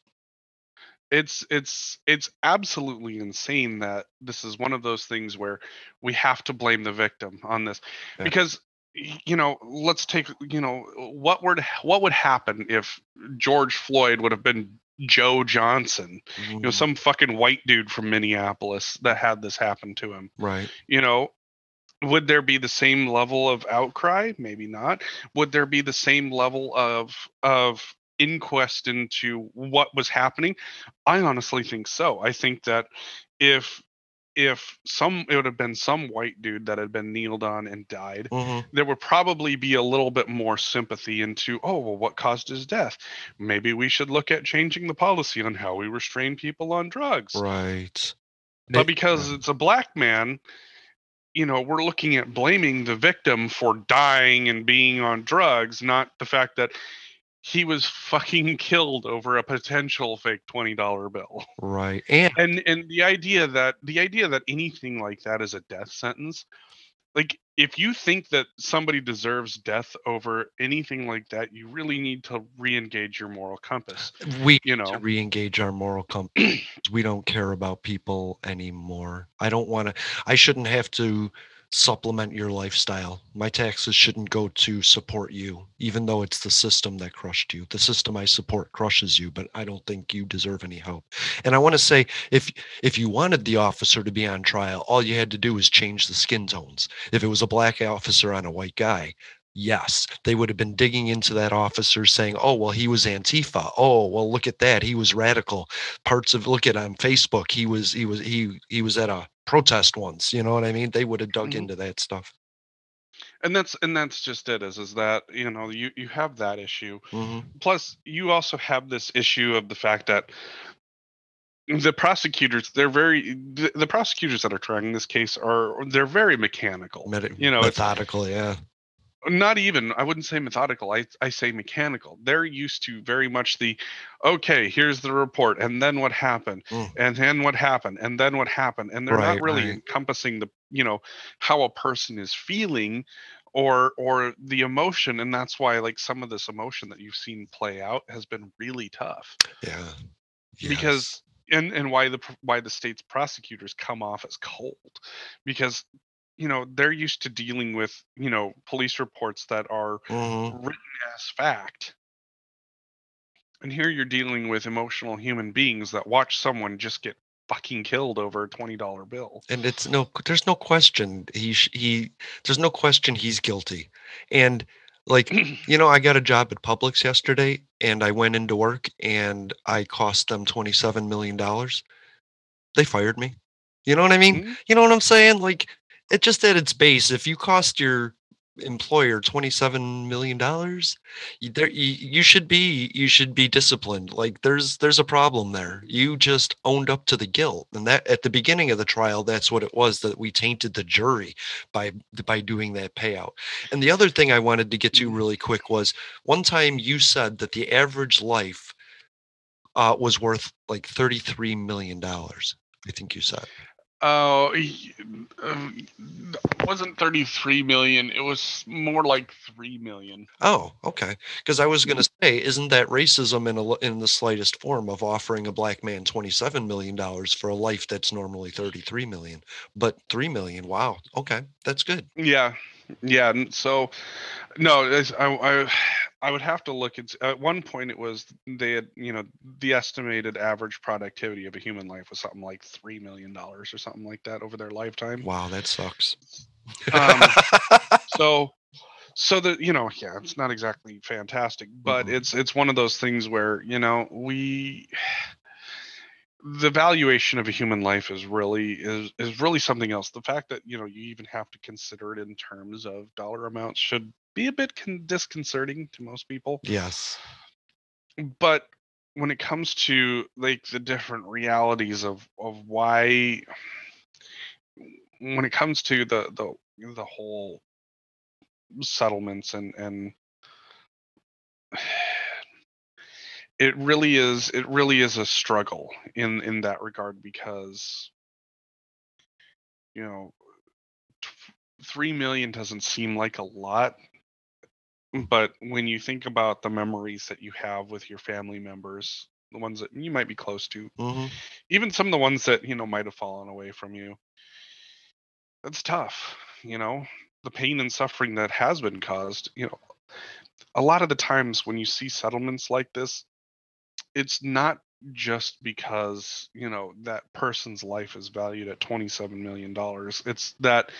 It's it's it's absolutely insane that this is one of those things where we have to blame the victim on this, yeah. because, you know, let's take, you know, what were what would happen if George Floyd would have been Joe Johnson, mm. you know, some fucking white dude from Minneapolis that had this happen to him. Right. You know, would there be the same level of outcry? Maybe not. Would there be the same level of of inquest into what was happening? I honestly think so. I think that if If some, it would have been some white dude that had been kneeled on and died, mm-hmm. there would probably be a little bit more sympathy into, oh, well, what caused his death? Maybe we should look at changing the policy on how we restrain people on drugs. Right. But because it's a black man, you know, we're looking at blaming the victim for dying and being on drugs, not the fact that he was fucking killed over a potential fake twenty dollar bill. Right. And, and and the idea that the idea that anything like that is a death sentence, like if you think that somebody deserves death over anything like that, you really need to re-engage your moral compass. We you know, need to re-engage our moral compass. We don't care about people anymore. I don't want to, I shouldn't have to supplement your lifestyle. My taxes shouldn't go to support you, even though it's the system that crushed you. The system I support crushes you, but I don't think you deserve any help. And I want to say, if if you wanted the officer to be on trial, all you had to do was change the skin tones. If it was a black officer on a white guy, yes, they would have been digging into that officer saying, oh, well, he was Antifa. Oh, well, look at that. He was radical. Parts of, look at on Facebook. He was, he was, he, he was at a protest once. You know what I mean? They would have dug mm-hmm. into that stuff. And that's, and that's just it is, is that, you know, you, you have that issue. Mm-hmm. Plus you also have this issue of the fact that the prosecutors, they're very, the, the prosecutors that are trying this case are, they're very mechanical, Medi- you know, methodical. Yeah. Not even, I wouldn't say methodical. I, I say mechanical. They're used to very much the, okay, here's the report. And then what happened? Mm. And then what happened? And then what happened? And they're right, not really right. encompassing the, you know, how a person is feeling or, or the emotion. And that's why like some of this emotion that you've seen play out has been really tough. Yeah. Yes. Because, and, and why the, why the state's prosecutors come off as cold, because you know, they're used to dealing with, you know, police reports that are mm-hmm. written as fact. And here you're dealing with emotional human beings that watch someone just get fucking killed over a twenty dollar bill. And it's no, there's no question. He, he, there's no question he's guilty. And like, you know, I got a job at Publix yesterday and I went into work and I cost them twenty-seven million dollars. They fired me. You know what I mean? Mm-hmm. You know what I'm saying? Like, it just at its base, if you cost your employer twenty-seven million dollars, there, you, you should be, you should be disciplined. Like there's, there's a problem there. You just owned up to the guilt. And that at the beginning of the trial, that's what it was, that we tainted the jury by, by doing that payout. And the other thing I wanted to get to really quick was, one time you said that the average life uh, was worth like thirty-three million dollars. I think you said. Oh, uh, it wasn't thirty-three million. It was more like three million. Oh, okay. Because I was going to say, isn't that racism in a, in the slightest form of offering a black man twenty-seven million dollars for a life that's normally thirty-three million, but three million. Wow. Okay. That's good. Yeah. Yeah. So no, I, I, I would have to look at, at one point it was, they had, you know, the estimated average productivity of a human life was something like three million dollars or something like that over their lifetime. Wow. That sucks. Um, so, so the, you know, yeah, it's not exactly fantastic, but mm-hmm. it's, it's one of those things where, you know, we, the valuation of a human life is really is is really something else. The fact that, you know, you even have to consider it in terms of dollar amounts should be a bit con- disconcerting to most people. Yes. But when it comes to like the different realities of of why, when it comes to the the the whole settlements and and It really is. It really is a struggle in, in that regard, because, you know, three million doesn't seem like a lot, but when you think about the memories that you have with your family members, the ones that you might be close to, mm-hmm. even some of the ones that, you know, might have fallen away from you, that's tough. You know, the pain and suffering that has been caused. You know, a lot of the times when you see settlements like this, it's not just because, you know, that person's life is valued at twenty-seven million dollars. It's that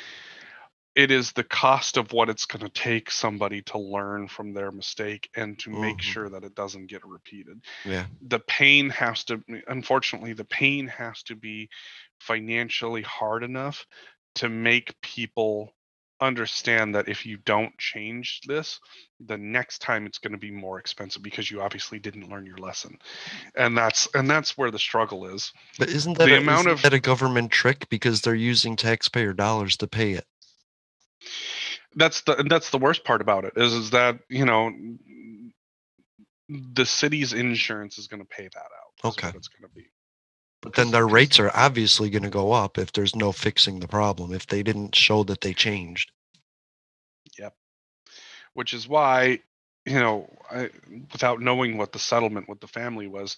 it is the cost of what it's going to take somebody to learn from their mistake and to mm-hmm. make sure that it doesn't get repeated. Yeah. The pain has to, unfortunately, the pain has to be financially hard enough to make people understand that if you don't change this, the next time it's going to be more expensive because you obviously didn't learn your lesson. And that's and that's where the struggle is. But isn't that, the a, amount isn't of, that a government trick, because they're using taxpayer dollars to pay it? That's the that's the worst part about it is, is that, you know, the city's insurance is going to pay that out. Okay. That's what it's going to be. But then their rates are obviously going to go up if there's no fixing the problem, if they didn't show that they changed. Yep. Which is why, you know, I, without knowing what the settlement with the family was,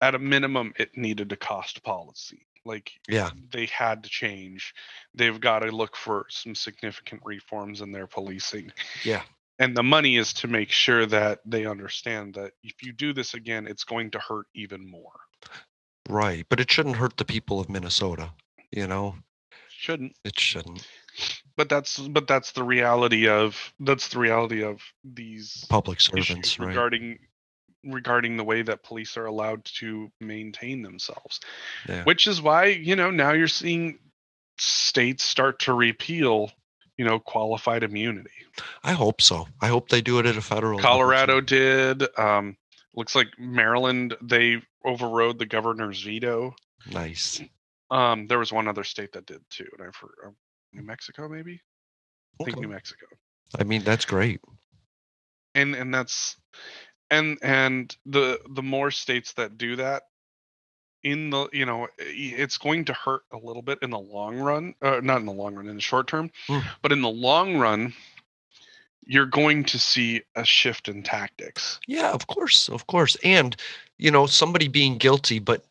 at a minimum, it needed a cost policy. Like, yeah, they had to change. They've got to look for some significant reforms in their policing. Yeah. And the money is to make sure that they understand that if you do this again, it's going to hurt even more. Right, but it shouldn't hurt the people of Minnesota, you know. Shouldn't. It shouldn't. But that's but that's the reality of that's the reality of these public servants, right? Regarding regarding the way that police are allowed to maintain themselves. Yeah. Which is why, you know, now you're seeing states start to repeal, you know, qualified immunity. I hope so. I hope they do it at a federal level. Colorado did. Um Looks like Maryland, they overrode the governor's veto. Nice. Um, there was one other state that did too, and I've heard um, New Mexico, maybe. I think okay. New Mexico. I mean, that's great. And and that's and and the the more states that do that, in the you know, it's going to hurt a little bit in the long run. Uh, not in the long run, in the short term, mm. but in the long run, you're going to see a shift in tactics. Yeah, of course, of course. And, you know, somebody being guilty, but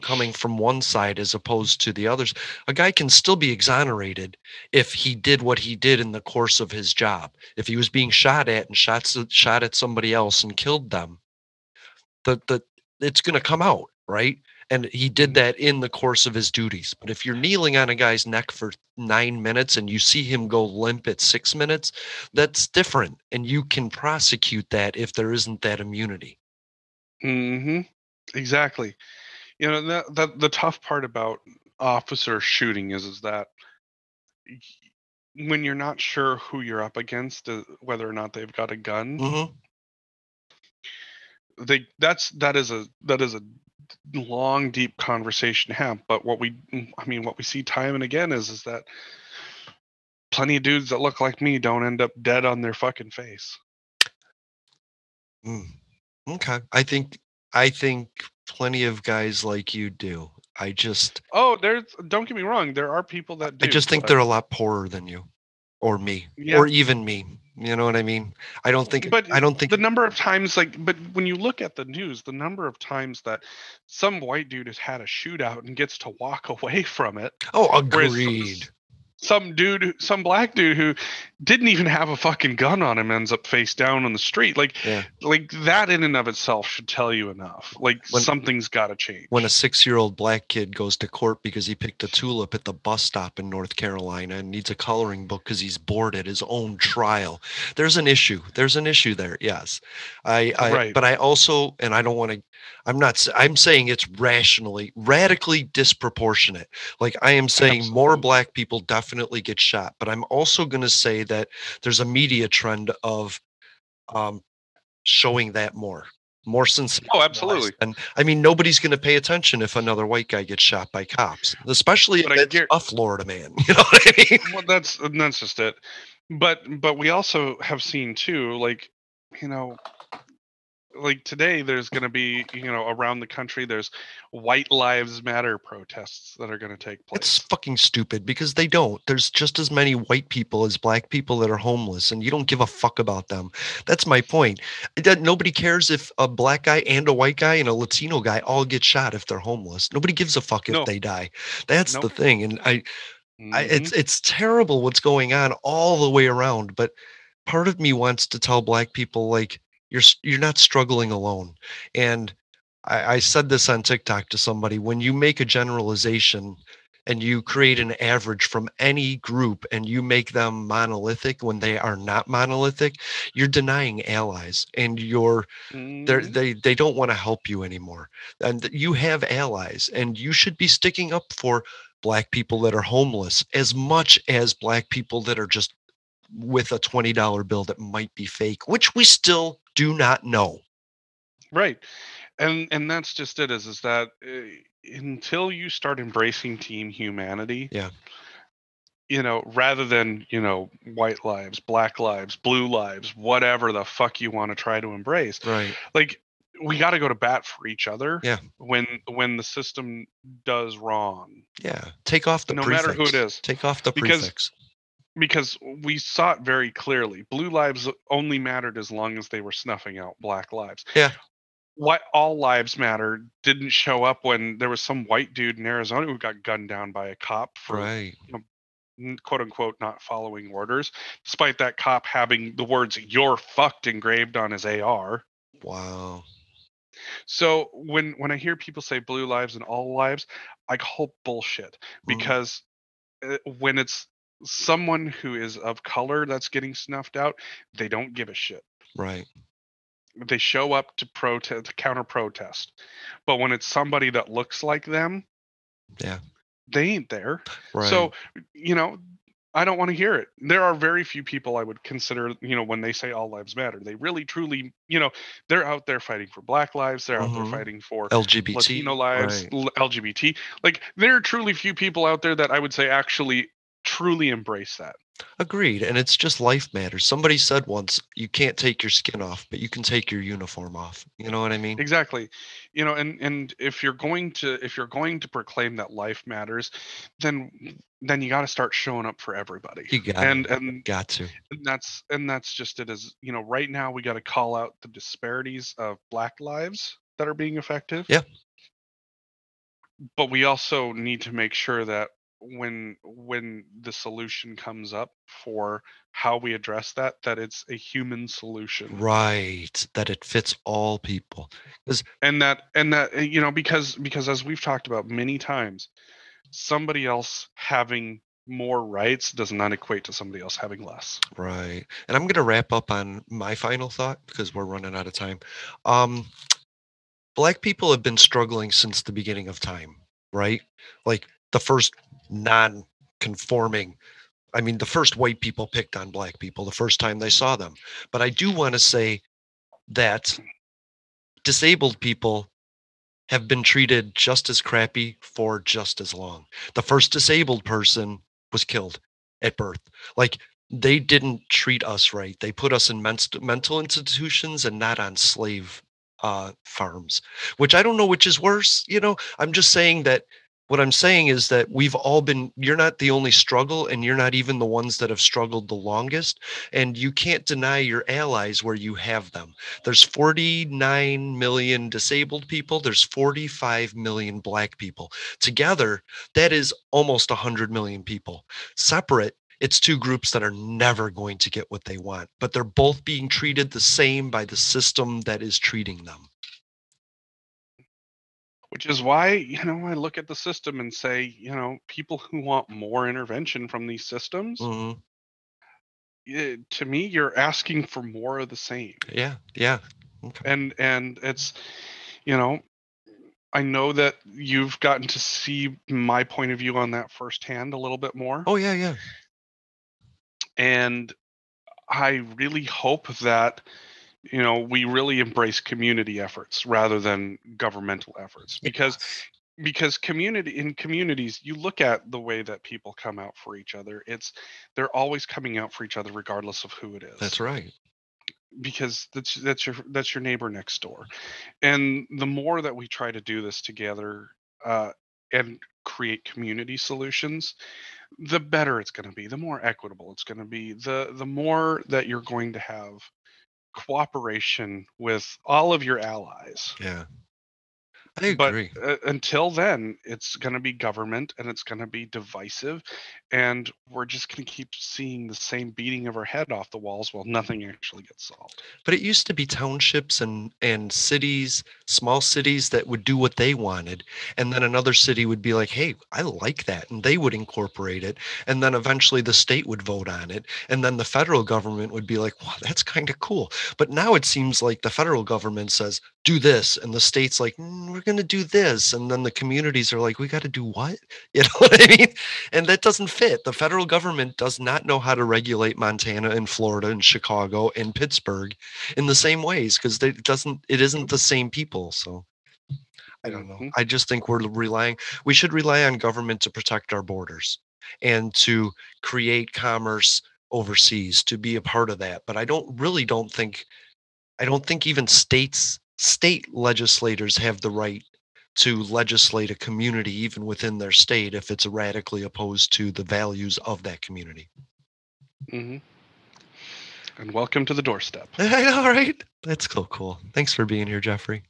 coming from one side as opposed to the others, a guy can still be exonerated if he did what he did in the course of his job. If he was being shot at and shot, shot at somebody else and killed them, the, the, it's going to come out, right? And he did that in the course of his duties. But if you're kneeling on a guy's neck for nine minutes and you see him go limp at six minutes, that's different. And you can prosecute that if there isn't that immunity. Mm-hmm. Exactly. You know, that, that, the tough part about officer shooting is, is that when you're not sure who you're up against, uh, whether or not they've got a gun, mm-hmm. they that's that is a that is a long, deep conversation to have. But what we, I mean, what we see time and again is is that plenty of dudes that look like me don't end up dead on their fucking face. Mm. Okay, I think I think plenty of guys like you do. I just oh, there's don't get me wrong. There are people that do, I just think but, they're a lot poorer than you, or me, yeah. or even me. You know what I mean? I don't think. But I don't think the number of times, like, but when you look at the news, the number of times that some white dude has had a shootout and gets to walk away from it. Oh, agreed. Some dude, some black dude who didn't even have a fucking gun on him ends up face down on the street. Like, yeah. like that in and of itself should tell you enough. Like when, something's got to change. When a six-year-old black kid goes to court because he picked a tulip at the bus stop in North Carolina and needs a coloring book because he's bored at his own trial, there's an issue. There's an issue there. Yes, I. I right. But I also, and I don't want to. I'm not. I'm saying it's rationally, radically disproportionate. Like I am saying, Absolutely. more black people definitely. Definitely get shot, but I'm also going to say that there's a media trend of um, showing that more, more sincerely. Oh, absolutely. And I mean, nobody's going to pay attention if another white guy gets shot by cops, especially but if it's a Florida man. You know what I mean? Well, that's that's just it. But but we also have seen too, like you know, like today there's going to be you know around the country there's White Lives Matter protests that are going to take place. It's fucking stupid because they don't. There's just as many white people as black people that are homeless, and you don't give a fuck about them. That's my point. That nobody cares if a black guy and a white guy and a Latino guy all get shot if they're homeless. Nobody gives a fuck if no. they die. That's no. the thing. And I, mm-hmm. I, it's it's terrible what's going on all the way around. But part of me wants to tell black people like you're you're not struggling alone, and. I said this on TikTok to somebody, when you make a generalization and you create an average from any group and you make them monolithic when they are not monolithic, you're denying allies and you're mm. they they don't want to help you anymore. And you have allies and you should be sticking up for black people that are homeless as much as black people that are just with a twenty dollar bill that might be fake, which we still do not know. Right. And and that's just it is, is that uh, until you start embracing team humanity, yeah. you know, rather than, you know, white lives, black lives, blue lives, whatever the fuck you want to try to embrace. Right. Like we got to go to bat for each other. Yeah. When when the system does wrong. Yeah. Take off the no prefix. No matter who it is. Take off the because, prefix. Because we saw it very clearly. Blue lives only mattered as long as they were snuffing out black lives. Yeah. What all lives matter didn't show up when there was some white dude in Arizona who got gunned down by a cop for right. you know, quote unquote not following orders, despite that cop having the words "you're fucked" engraved on his A R. Wow. So when when I hear people say blue lives and all lives, I call bullshit because mm. when it's someone who is of color that's getting snuffed out, they don't give a shit. Right. They show up to protest, to counter protest, but when it's somebody that looks like them, yeah, they ain't there. Right. So, you know, I don't want to hear it. There are very few people I would consider, you know, when they say all lives matter, they really, truly, you know, they're out there fighting for black lives. They're mm-hmm. out there fighting for L G B T Latino lives, right. L G B T. Like there are truly few people out there that I would say actually truly embrace that. Agreed. And it's just life matters. Somebody said once, you can't take your skin off, but you can take your uniform off. You know what I mean? Exactly. You know, and, and if you're going to if you're going to proclaim that life matters, then then you got to start showing up for everybody. You got and, to. And got to. And that's and that's just it is, you know, right now we got to call out the disparities of black lives that are being affected. Yeah. But we also need to make sure that when when the solution comes up for how we address that, that it's a human solution, right? That it fits all people, and that and that you know because because as we've talked about many times, somebody else having more rights does not equate to somebody else having less. Right. And I'm going to wrap up on my final thought because we're running out of time. Um, black people have been struggling since the beginning of time, right? Like the first non-conforming I mean, the first white people picked on black people the first time they saw them. But I do want to say that disabled people have been treated just as crappy for just as long. The first disabled person was killed at birth. Like, they didn't treat us right. They put us in men- mental institutions and not on slave uh, farms, which I don't know which is worse. You know, I'm just saying that what I'm saying is that we've all been, you're not the only struggle, and you're not even the ones that have struggled the longest. And you can't deny your allies where you have them. There's forty-nine million disabled people. There's forty-five million black people. Together, that is almost one hundred million people. Separate, it's two groups that are never going to get what they want, but they're both being treated the same by the system that is treating them. Which is why, you know, I look at the system and say, you know, people who want more intervention from these systems, mm-hmm. it, to me, you're asking for more of the same. Yeah, yeah. Okay. And and it's, you know, I know that you've gotten to see my point of view on that firsthand a little bit more. Oh, yeah, yeah. And I really hope that, you know, we really embrace community efforts rather than governmental efforts, because because community in communities, you look at the way that people come out for each other. It's they're always coming out for each other, regardless of who it is. That's right. Because that's that's your that's your neighbor next door. And the more that we try to do this together uh, and create community solutions, the better it's going to be, the more equitable it's going to be, the the more that you're going to have cooperation with all of your allies. Yeah, I agree. But uh, until then, it's going to be government, and it's going to be divisive, and we're just going to keep seeing the same beating of our head off the walls while nothing actually gets solved. But it used to be townships and and cities, small cities that would do what they wanted, and then another city would be like, hey, I like that, and they would incorporate it, and then eventually the state would vote on it, and then the federal government would be like, wow, that's kind of cool. But now it seems like the federal government says, do this, and the state's like, mm, we're going to do this, and then the communities are like, we got to do what? You know what I mean? And that doesn't fit. The federal government does not know how to regulate Montana and Florida and Chicago and Pittsburgh in the same ways, because it doesn't it isn't the same people. So I don't know. I just think we're relying we should rely on government to protect our borders and to create commerce overseas, to be a part of that. But I don't really don't think I don't think even states State legislators have the right to legislate a community even within their state if it's radically opposed to the values of that community. Mm-hmm. And welcome to the doorstep. All right. That's cool. Cool. Thanks for being here, Jeffrey.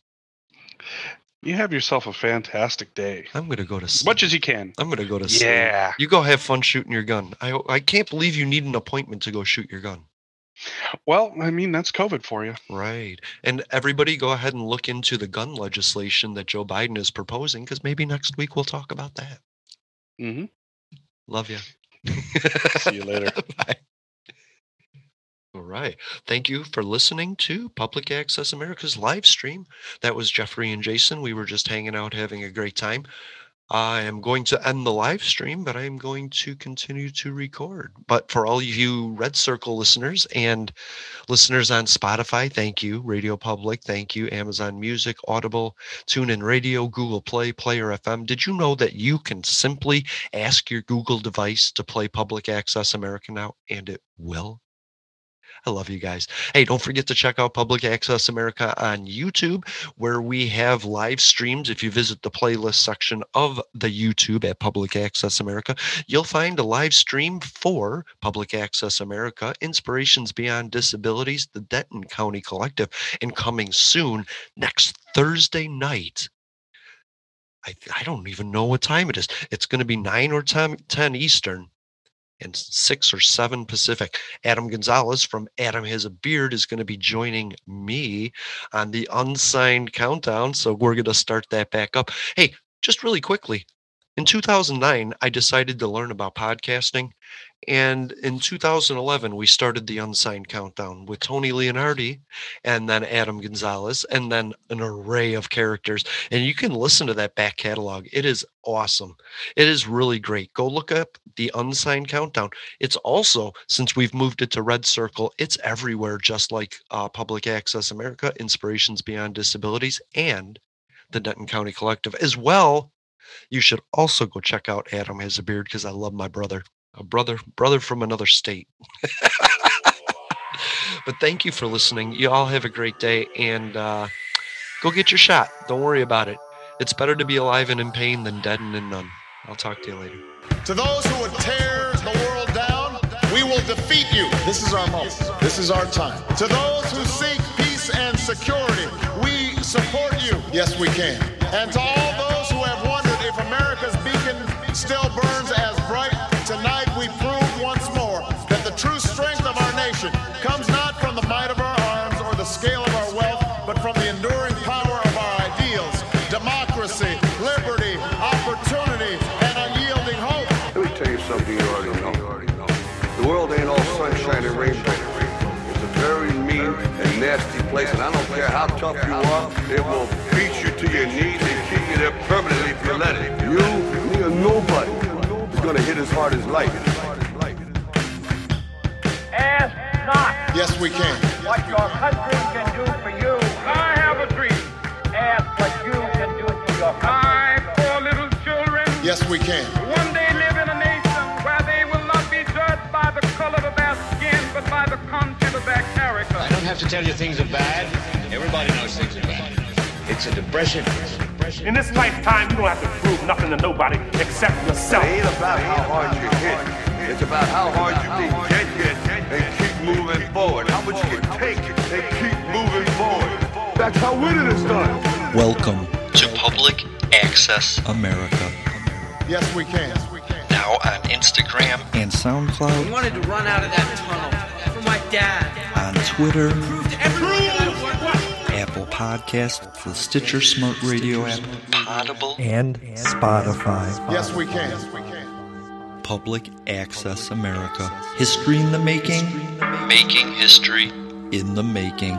You have yourself a fantastic day. I'm going to go to sleep. Much as you can. I'm going to go to sleep. Yeah. You go have fun shooting your gun. I I can't believe you need an appointment to go shoot your gun. Well, I mean, that's COVID for you. Right. And everybody go ahead and look into the gun legislation that Joe Biden is proposing, because maybe next week we'll talk about that. Mm-hmm. Love you. See you later. Bye. All right. Thank you for listening to Public Access America's live stream. That was Jeffrey and Jason. We were just hanging out, having a great time. I am going to end the live stream, but I am going to continue to record. But for all you Red Circle listeners and listeners on Spotify, thank you. Radio Public, thank you. Amazon Music, Audible, TuneIn Radio, Google Play, Player F M. Did you know that you can simply ask your Google device to play Public Access America now, and it will? I love you guys. Hey, don't forget to check out Public Access America on YouTube, where we have live streams. If you visit the playlist section of the YouTube at Public Access America, you'll find a live stream for Public Access America, Inspirations Beyond Disabilities, the Denton County Collective, and coming soon next Thursday night. I, I don't even know what time it is. It's going to be nine or ten Eastern and six or seven Pacific. Adam Gonzalez from Adam Has a Beard is going to be joining me on the Unsigned Countdown. So we're going to start that back up. Hey, just really quickly, In two thousand nine, I decided to learn about podcasting. And in two thousand eleven, we started the Unsigned Countdown with Tony Leonardi and then Adam Gonzalez and then an array of characters. And you can listen to that back catalog. It is awesome. It is really great. Go look up the Unsigned Countdown. It's also, since we've moved it to Red Circle, it's everywhere, just like uh, Public Access America, Inspirations Beyond Disabilities, and the Denton County Collective as well. You should also go check out Adam Has a Beard, because I love my brother, a brother, brother from another state. But thank you for listening. You all have a great day, and uh, go get your shot. Don't worry about it. It's better to be alive and in pain than dead and in none. I'll talk to you later. To those who would tear the world down, we will defeat you. This is our moment. This is our time. To those who seek peace and security, we support you. Yes, we can. And to all those who have wondered if America's beacon still burns as bright, tonight we prove once more that the true strength of our nation comes not from the might of our arms or the scale of our wealth, but from the enduring power of our ideals, democracy, liberty, opportunity, and unyielding hope. Let me tell you something you already know. You already know. The world ain't all sunshine and rainbow. It's a very mean and nasty place, and I don't care how tough you are, it will beat you to your knees and keep you there permanently if you let it. You, me, or nobody gonna hit as hard as life. Ask not. Yes, we can. What your country can do for you. I have a dream. Ask what you can do for your country. Five poor little children. Yes, we can. One day live in a nation where they will not be judged by the color of their skin, but by the content of their character. I don't have to tell you things are bad. Everybody knows things are bad. It's a depression. In this lifetime, you don't have to prove nothing to nobody except yourself. It ain't about how hard you hit. It's about how hard you can get hit and keep moving forward. How much you can take and keep moving forward. That's how winning is done. Welcome to Public Access America. Yes, we can. Now on Instagram and SoundCloud. I wanted to run out of that tunnel for my dad. On Twitter. Prove to everyone. Apple Podcasts, the Stitcher Smart Radio app, Potable, and Spotify. Yes, we can. Yes, we can. Public Access America. History in the making. Making history in the making.